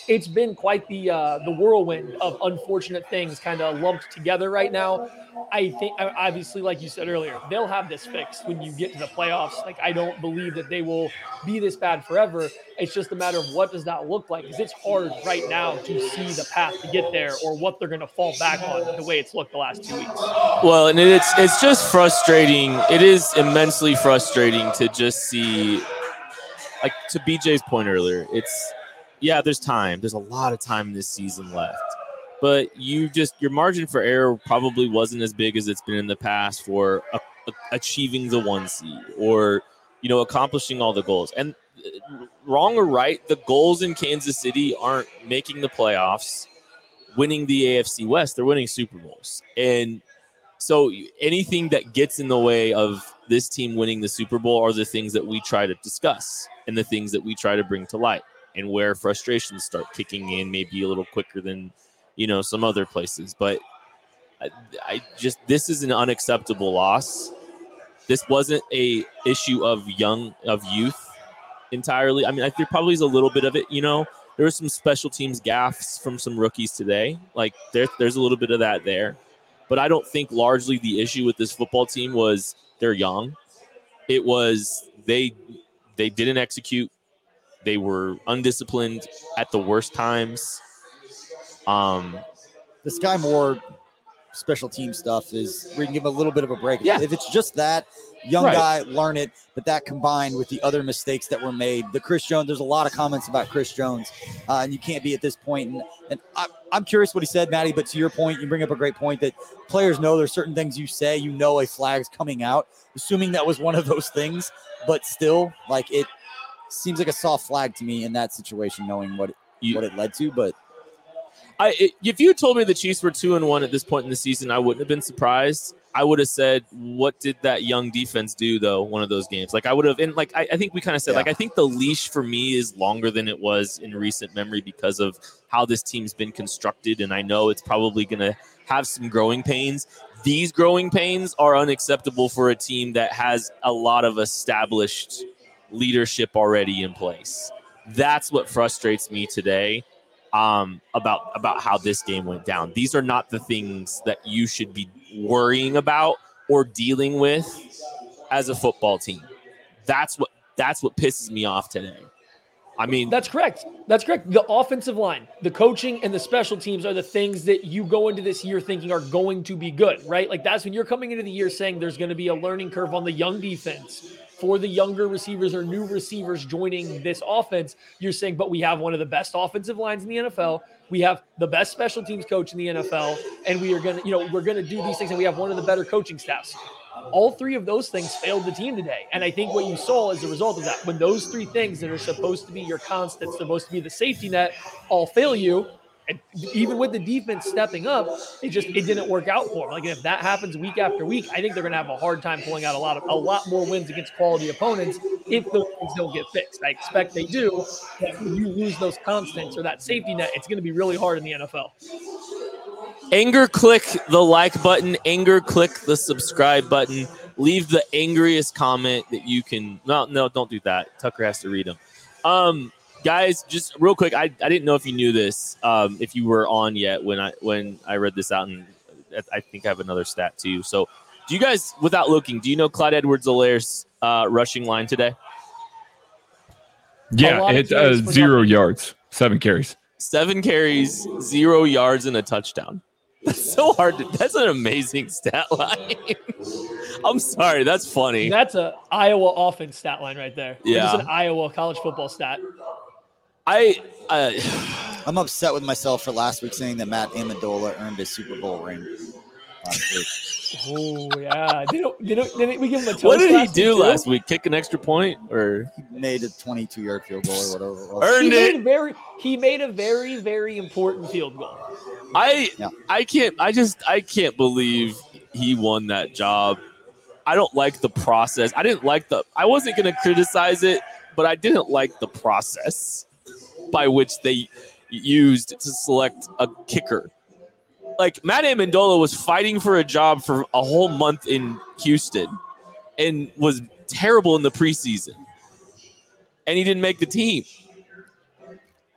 it's been quite the uh, the whirlwind of unfortunate things kind of lumped together right now. I think, obviously, like you said earlier, they'll have this fixed when you get to the playoffs. Like, I don't believe that they will be this bad forever. It's just a matter of what does that look like, because it's hard right now to see the path to get there or what they're going to fall back on the way it's looked the last two weeks. Well, and it's it's just frustrating. It is immensely frustrating to just see, like to B J's point earlier, it's, yeah, there's time. There's a lot of time this season left. But you just, your margin for error probably wasn't as big as it's been in the past for a, a, achieving the one seed or, you know, accomplishing all the goals. And wrong or right, the goals in Kansas City aren't making the playoffs, winning the A F C West. They're winning Super Bowls. And so anything that gets in the way of this team winning the Super Bowl are the things that we try to discuss and the things that we try to bring to light, and where frustrations start kicking in maybe a little quicker than, you know, some other places. But I, I just, this is an unacceptable loss. This wasn't a issue of young, of youth entirely. I mean, I, there probably is a little bit of it, you know. There were some special teams gaffes from some rookies today. Like, there, there's a little bit of that there. But I don't think largely the issue with this football team was they're young. It was they they didn't execute. They were undisciplined at the worst times. Um, the Skyy Moore special team stuff is we can give a little bit of a break. Yeah. If it's just that young right. guy, learn it. But that combined with the other mistakes that were made, the Chris Jones, there's a lot of comments about Chris Jones, uh, and you can't be at this point. And, and I, I'm curious what he said, Maddie, but to your point, you bring up a great point that players know there's certain things you say, you know, a flag's coming out, assuming that was one of those things, but still, like, it seems like a soft flag to me in that situation, knowing what, you, what it led to, but. I it, if you told me the Chiefs were two and one at this point in the season, I wouldn't have been surprised. I would have said, what did that young defense do, though, one of those games? Like, I would have, and like, I, I think we kind of said, yeah. like, I think the leash for me is longer than it was in recent memory because of how this team's been constructed. And I know it's probably going to have some growing pains. These growing pains are unacceptable for a team that has a lot of established leadership already in place. That's what frustrates me today. Um, about about how this game went down. These are not the things that you should be worrying about or dealing with as a football team. That's what that's what pisses me off today. I mean, that's correct. That's correct. The offensive line, the coaching, and the special teams are the things that you go into this year thinking are going to be good, right? Like, that's when you're coming into the year saying there's going to be a learning curve on the young defense for the younger receivers or new receivers joining this offense. You're saying, but we have one of the best offensive lines in the N F L. We have the best special teams coach in the N F L, and we are going to, you know, we're going to do these things, and we have one of the better coaching staffs. All three of those things failed the team today. And I think what you saw is a result of that. When those three things that are supposed to be your constants, supposed to be the safety net, all fail you, and even with the defense stepping up, it just it didn't work out for them. Like, if that happens week after week, I think they're going to have a hard time pulling out a lot of a lot more wins against quality opponents if those things don't get fixed. I expect they do. If you lose those constants or that safety net, it's going to be really hard in the N F L. Anger click the like button. Anger click the subscribe button. Leave the angriest comment that you can. No, no, don't do that. Tucker has to read them. Um, Guys, just real quick, I, I didn't know if you knew this, um, if you were on yet when I when I read this out, and I think I have another stat too. So, do you guys, without looking, do you know Clyde Edwards-Helaire's uh, rushing line today? Yeah, it's uh, zero up. yards, seven carries. Seven carries, zero yards, and a touchdown. That's so hard to, that's an amazing stat line. I'm sorry, that's funny. That's an Iowa offense stat line right there. Yeah. Just an Iowa college football stat. I, uh, I'm upset with myself for last week saying that Matt Ammendola earned a Super Bowl ring last week. Oh, yeah. Didn't, didn't, didn't we give him a toast? What did he do last too? week? Kick an extra point? Or he made a twenty-two-yard field goal or whatever it was. Earned he it. Made very, he made a very, very important field goal. I yeah. I can't – I just – I can't believe he won that job. I don't like the process. I didn't like the – I wasn't going to criticize it, but I didn't like the process by which they used to select a kicker. Like, Matt Ammendola was fighting for a job for a whole month in Houston and was terrible in the preseason, and he didn't make the team.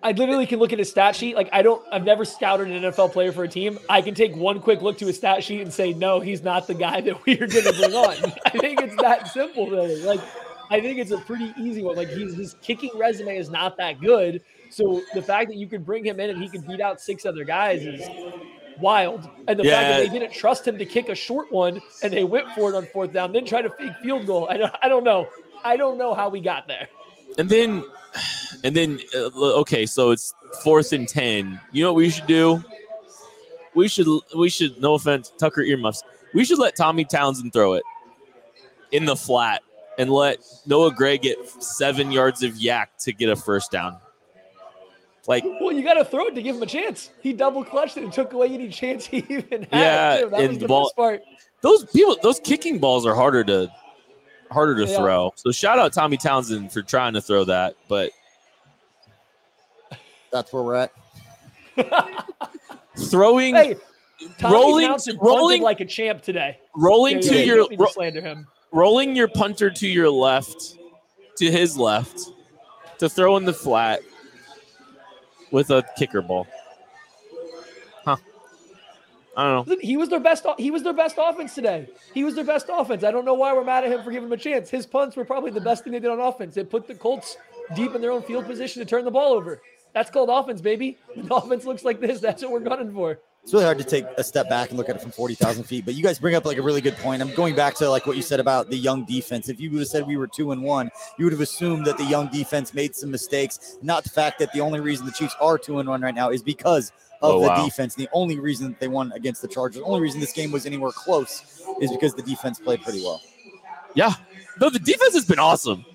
I literally can look at his stat sheet. Like, I don't, I've never scouted an N F L player for a team. I can take one quick look to his stat sheet and say, no, he's not the guy that we're going to bring on. I think it's that simple, really. Like, I think it's a pretty easy one. Like, he's, his kicking resume is not that good. So the fact that you could bring him in and he could beat out six other guys is wild. And the yeah. fact that they didn't trust him to kick a short one and they went for it on fourth down, then tried to fake field goal. I don't, I don't know. I don't know how we got there. And then, and then, uh, okay, so it's fourth and ten. You know what we should do? We should, we should, no offense, Tucker earmuffs. We should let Tommy Townsend throw it in the flat and let Noah Gray get seven yards of yak to get a first down. Like, well, you got to throw it to give him a chance. He double clutched it and took away any chance he even had. Yeah, too. That and was the ball, best part. Those people, those kicking balls are harder to harder to yeah. throw. So shout out Tommy Townsend for trying to throw that, but that's where we're at. Throwing, hey, rolling, rolling like a champ today. Rolling yeah, to yeah, your ro- to slander him. Rolling your punter to your left, to his left, to throw in the flat with a kicker ball. Huh. I don't know. He was their best he was their best offense today. He was their best offense. I don't know why we're mad at him for giving him a chance. His punts were probably the best thing they did on offense. It put the Colts deep in their own field position to turn the ball over. That's called offense, baby. When the offense looks like this, that's what we're gunning for. It's really hard to take a step back and look at it from forty thousand feet, but you guys bring up like a really good point. I'm going back to like what you said about the young defense. If you would have said we were two and one, you would have assumed that the young defense made some mistakes, not the fact that the only reason the Chiefs are two and one right now is because of oh, the wow. defense. The only reason they won against the Chargers, the only reason this game was anywhere close is because the defense played pretty well. Yeah. No, the defense has been awesome.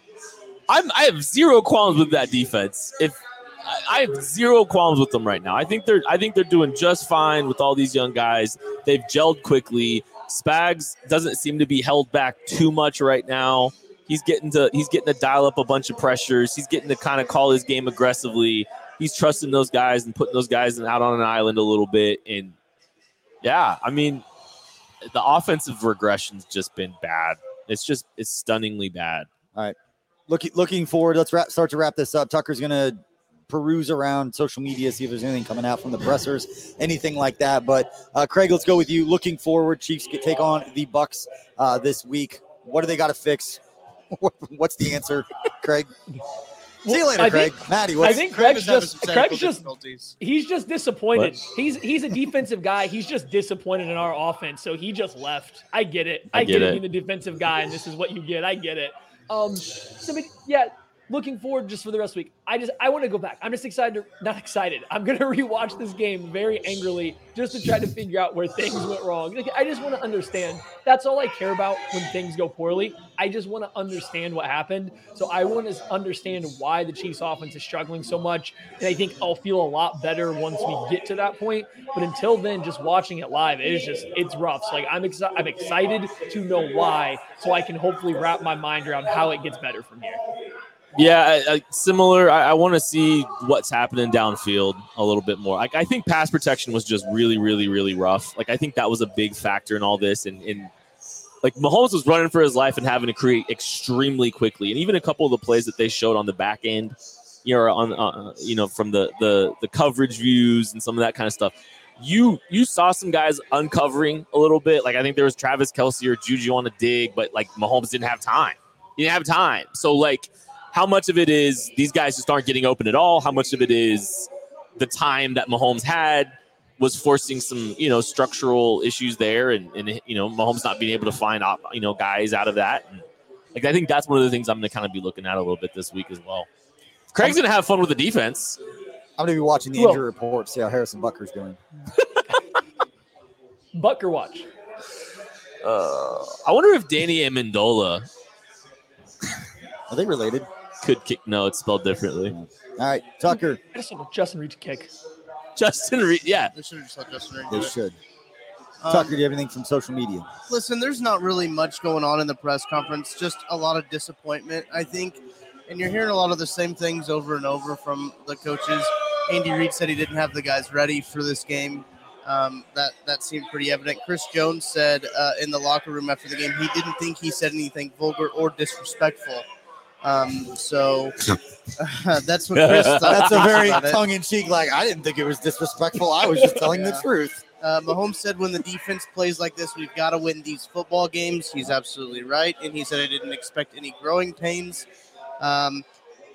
I'm, I have zero qualms with that defense. If I have zero qualms with them right now. I think they're I think they're doing just fine with all these young guys. They've gelled quickly. Spags doesn't seem to be held back too much right now. He's getting to he's getting to dial up a bunch of pressures. He's getting to kind of call his game aggressively. He's trusting those guys and putting those guys out on an island a little bit. And yeah, I mean, the offensive regression's just been bad. It's just it's stunningly bad. All right, looking looking forward. Let's wrap, start to wrap this up. Tucker's gonna peruse around social media, see if there's anything coming out from the pressers, anything like that. But uh, Craig, let's go with you. Looking forward, Chiefs get take on the Bucs uh, this week. What do they got to fix? What's the answer, Craig? See you later, I Craig. Think, Maddie, what's, I think Craig's just, Craig's just he's just disappointed. What? He's he's a defensive guy. He's just disappointed in our offense, so he just left. I get it. I, I get, get it. Being the defensive guy, and this is what you get. I get it. Um, so, but yeah, looking forward just for the rest of the week. I just I want to go back. I'm just excited. Not excited. I'm gonna rewatch this game very angrily just to try to figure out where things went wrong. Like, I just want to understand. That's all I care about when things go poorly. I just want to understand what happened. So I want to understand why the Chiefs offense is struggling so much. And I think I'll feel a lot better once we get to that point. But until then, just watching it live, it is just, it's rough. So like I'm exci- I'm excited to know why, so I can hopefully wrap my mind around how it gets better from here. Yeah, I, I, similar. I, I want to see what's happening downfield a little bit more. Like I think pass protection was just really, really, really rough. Like I think that was a big factor in all this. And, and like Mahomes was running for his life and having to create extremely quickly. And even a couple of the plays that they showed on the back end, you know, on uh, you know from the, the the coverage views and some of that kind of stuff. You you saw some guys uncovering a little bit. Like I think there was Travis Kelce or Juju on a dig, but like Mahomes didn't have time. He didn't have time. So like. How much of it is these guys just aren't getting open at all? How much of it is the time that Mahomes had was forcing some, you know, structural issues there, and, and you know, Mahomes not being able to find, op, you know, guys out of that. And, like I think that's one of the things I'm going to kind of be looking at a little bit this week as well. Craig's going to have fun with the defense. I'm going to be watching the injury report, see how Harrison Butker's doing. Butker watch. Uh, I wonder if Danny Amendola. Are they related? Could kick. No, it's spelled differently. All right, Tucker. I just want Justin Reed to kick. Justin Reed, yeah. They should have just let Justin Reed do it. They should. Um, Tucker, do you have anything from social media? Listen, there's not really much going on in the press conference. Just a lot of disappointment, I think. And you're hearing a lot of the same things over and over from the coaches. Andy Reid said he didn't have the guys ready for this game. Um, that, that seemed pretty evident. Chris Jones said uh, in the locker room after the game he didn't think he said anything vulgar or disrespectful. Um, so uh, that's what Chris thought. That's a very tongue in cheek. Like, I didn't think it was disrespectful. I was just telling yeah. the truth. Uh, Mahomes said, when the defense plays like this, we've got to win these football games. He's absolutely right. And he said, I didn't expect any growing pains. Um,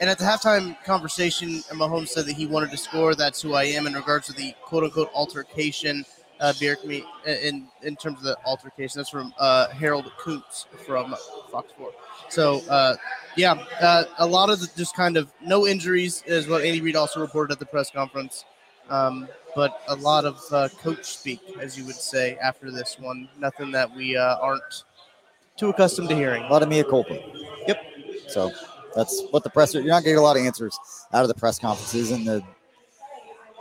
and at the halftime conversation, Mahomes said that he wanted to score. That's who I am in regards to the quote unquote altercation. Uh, Bieniemy, in in terms of the altercation, that's from uh, Harold Kuntz from Fox four. So, uh, yeah, uh, a lot of the, just kind of no injuries is what Andy Reid also reported at the press conference, um, but a lot of uh, coach speak, as you would say, after this one. Nothing that we uh, aren't too accustomed to hearing. A lot of mea culpa. Yep. So that's what the presser. You're not getting a lot of answers out of the press conferences, and the.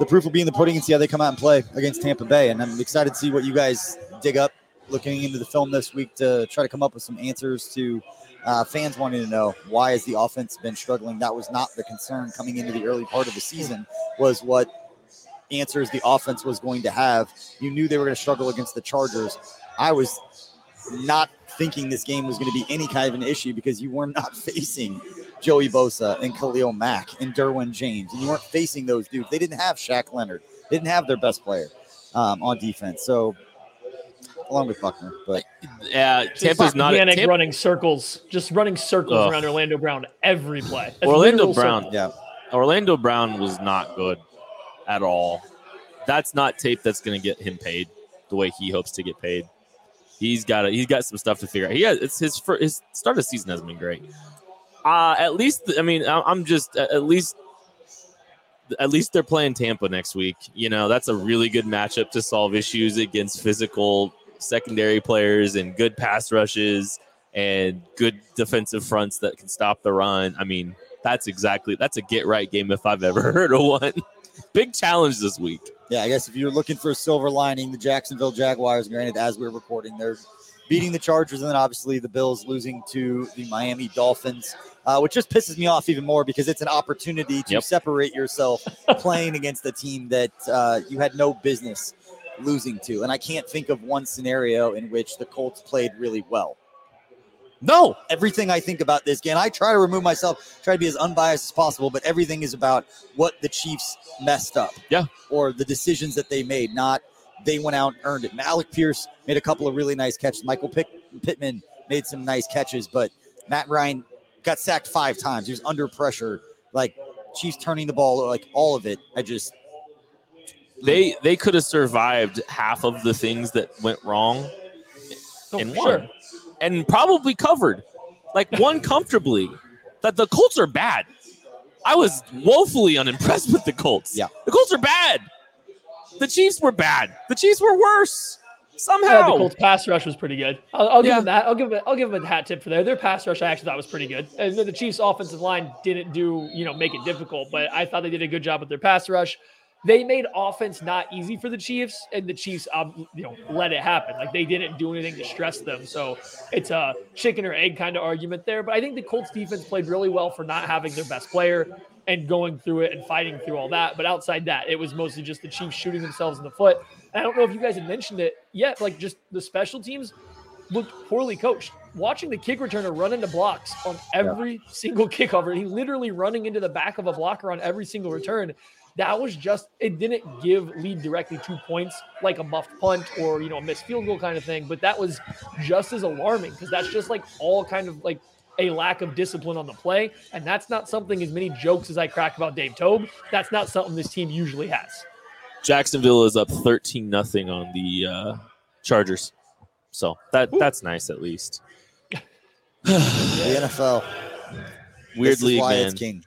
The proof will be in the pudding and see how they come out and play against Tampa Bay. And I'm excited to see what you guys dig up looking into the film this week to try to come up with some answers to uh, fans wanting to know, why has the offense been struggling? That was not the concern coming into the early part of the season, was what answers the offense was going to have. You knew they were going to struggle against the Chargers. I was not thinking this game was going to be any kind of an issue because you were not facing Joey Bosa and Khalil Mack and Derwin James, and you weren't facing those dudes. They didn't have Shaq Leonard. They didn't have their best player um, on defense. So, along with Buckner, but yeah, Tampa's not a, Tampa. running circles, just running circles Ugh. around Orlando Brown every play. That's Orlando Brown, circle. yeah, Orlando Brown was not good at all. That's not tape that's going to get him paid the way he hopes to get paid. He's got a, he's got some stuff to figure out. He has, it's his first, his start of the season hasn't been great. Uh, at least, I mean, I'm just at least, at least they're playing Tampa next week. You know, that's a really good matchup to solve issues against physical secondary players and good pass rushes and good defensive fronts that can stop the run. I mean, That's exactly, that's a get right game if I've ever heard of one. Big challenge this week. Yeah, I guess if you're looking for a silver lining, the Jacksonville Jaguars, granted, as we're recording, they're beating the Chargers, and then obviously the Bills losing to the Miami Dolphins, uh, which just pisses me off even more because it's an opportunity to yep. separate yourself playing against a team that uh, you had no business losing to. And I can't think of one scenario in which the Colts played really well. No, everything I think about this game, I try to remove myself, try to be as unbiased as possible, but everything is about what the Chiefs messed up. Yeah. Or the decisions that they made, not they went out and earned it. And Alec Pierce made a couple of really nice catches. Michael Pitt- Pittman made some nice catches, but Matt Ryan got sacked five times. He was under pressure. Like, Chiefs turning the ball, like all of it. I just... They, they could have survived half of the things that went wrong oh, and won. Sure. And probably covered, like won comfortably. That the Colts are bad. I was woefully unimpressed with the Colts. Yeah, the Colts are bad. The Chiefs were bad. The Chiefs were worse somehow. Oh, the Colts pass rush was pretty good. I'll, I'll give yeah. them that. I'll give them. I'll give them a hat tip for there. Their pass rush, I actually thought was pretty good. And the Chiefs' offensive line didn't do, you know, make it difficult, but I thought they did a good job with their pass rush. They made offense not easy for the Chiefs, and the Chiefs, um, you know, let it happen. Like, they didn't do anything to stress them. So it's a chicken or egg kind of argument there. But I think the Colts defense played really well for not having their best player and going through it and fighting through all that. But outside that, it was mostly just the Chiefs shooting themselves in the foot. And I don't know if you guys had mentioned it yet. Like, just the special teams looked poorly coached. Watching the kick returner run into blocks on every yeah. single kickoff, he literally running into the back of a blocker on every single return. That was just, it didn't give lead directly two points like a muffed punt or, you know, a missed field goal kind of thing. But that was just as alarming because that's just like all kind of like a lack of discipline on the play. And that's not something, as many jokes as I crack about Dave Tobe, that's not something this team usually has. Jacksonville is up thirteen nothing on the uh, Chargers. So that Ooh. that's nice at least. The N F L. Weird league, man. It's king.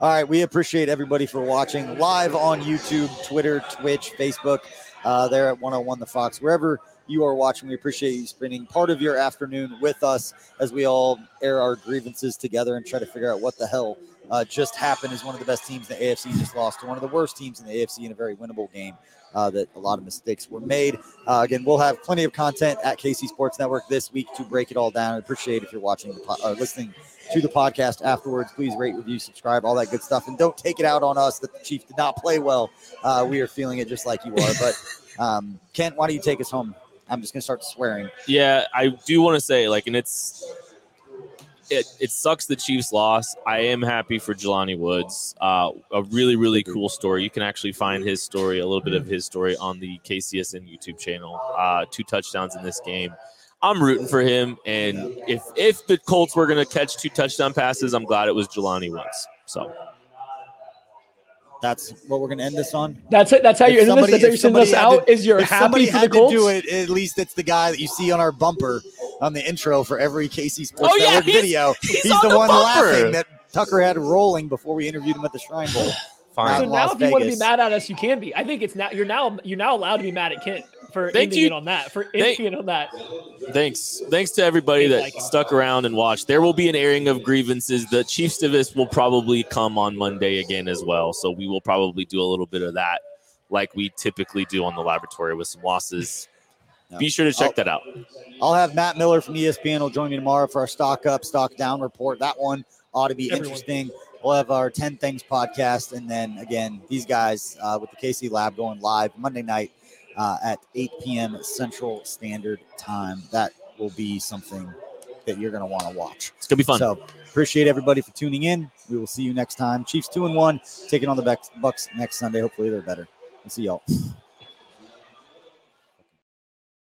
All right, we appreciate everybody for watching live on YouTube, Twitter, Twitch, Facebook. Uh, there at one oh one The Fox. Wherever you are watching, we appreciate you spending part of your afternoon with us as we all air our grievances together and try to figure out what the hell uh, just happened as one of the best teams in the A F C just lost to one of the worst teams in the A F C in a very winnable game uh, that a lot of mistakes were made. Uh, again, we'll have plenty of content at K C Sports Network this week to break it all down. I appreciate if you're watching the po- or listening to the podcast afterwards. Please rate, review, subscribe, all that good stuff. And don't take it out on us that the Chiefs did not play well. Uh, we are feeling it just like you are. But um, Kent, why don't you take us home? I'm just going to start swearing. Yeah, I do want to say, like, and it's it, it sucks the Chiefs lost. I am happy for Jelani Woods. Uh, a really, really cool story. You can actually find his story, a little bit of his story, on the K C S N YouTube channel. Uh, two touchdowns in this game. I'm rooting for him, and if if the Colts were going to catch two touchdown passes, I'm glad it was Jelani Woods. So that's what we're going to end this on. That's it. That's how you end this. That's how you send us out. To, is you're if happy for the Colts? To do it, at least it's the guy that you see on our bumper on the intro for every K C Sports oh, yeah, Network he's, video. He's, he's the, the one laughing that Tucker had rolling before we interviewed him at the Shrine Bowl. Fine. So now, Las if you Vegas. want to be mad at us, you can be. I think it's now you're now you're now allowed to be mad at Kent. For ending it on that, for ending it on that. Thanks, thanks to everybody that like stuck around and watched. There will be an airing of grievances. The Chiefs Divist will probably come on Monday again as well, so we will probably do a little bit of that, like we typically do on the laboratory with some losses. No. Be sure to check I'll, that out. I'll have Matt Miller from E S P N will join me tomorrow for our stock up, stock down report. That one ought to be Everyone. interesting. We'll have our ten Things podcast, and then again, these guys uh, with the K C Lab going live Monday night. Uh, at eight p.m. Central Standard Time. That will be something that you're going to want to watch. It's going to be fun. So appreciate everybody for tuning in. We will see you next time. Chiefs two and one, taking on the Bucks next Sunday. Hopefully they're better. We'll see y'all.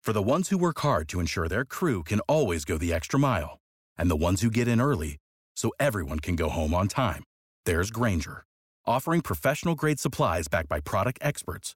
For the ones who work hard to ensure their crew can always go the extra mile, and the ones who get in early so everyone can go home on time, there's Grainger, offering professional-grade supplies backed by product experts,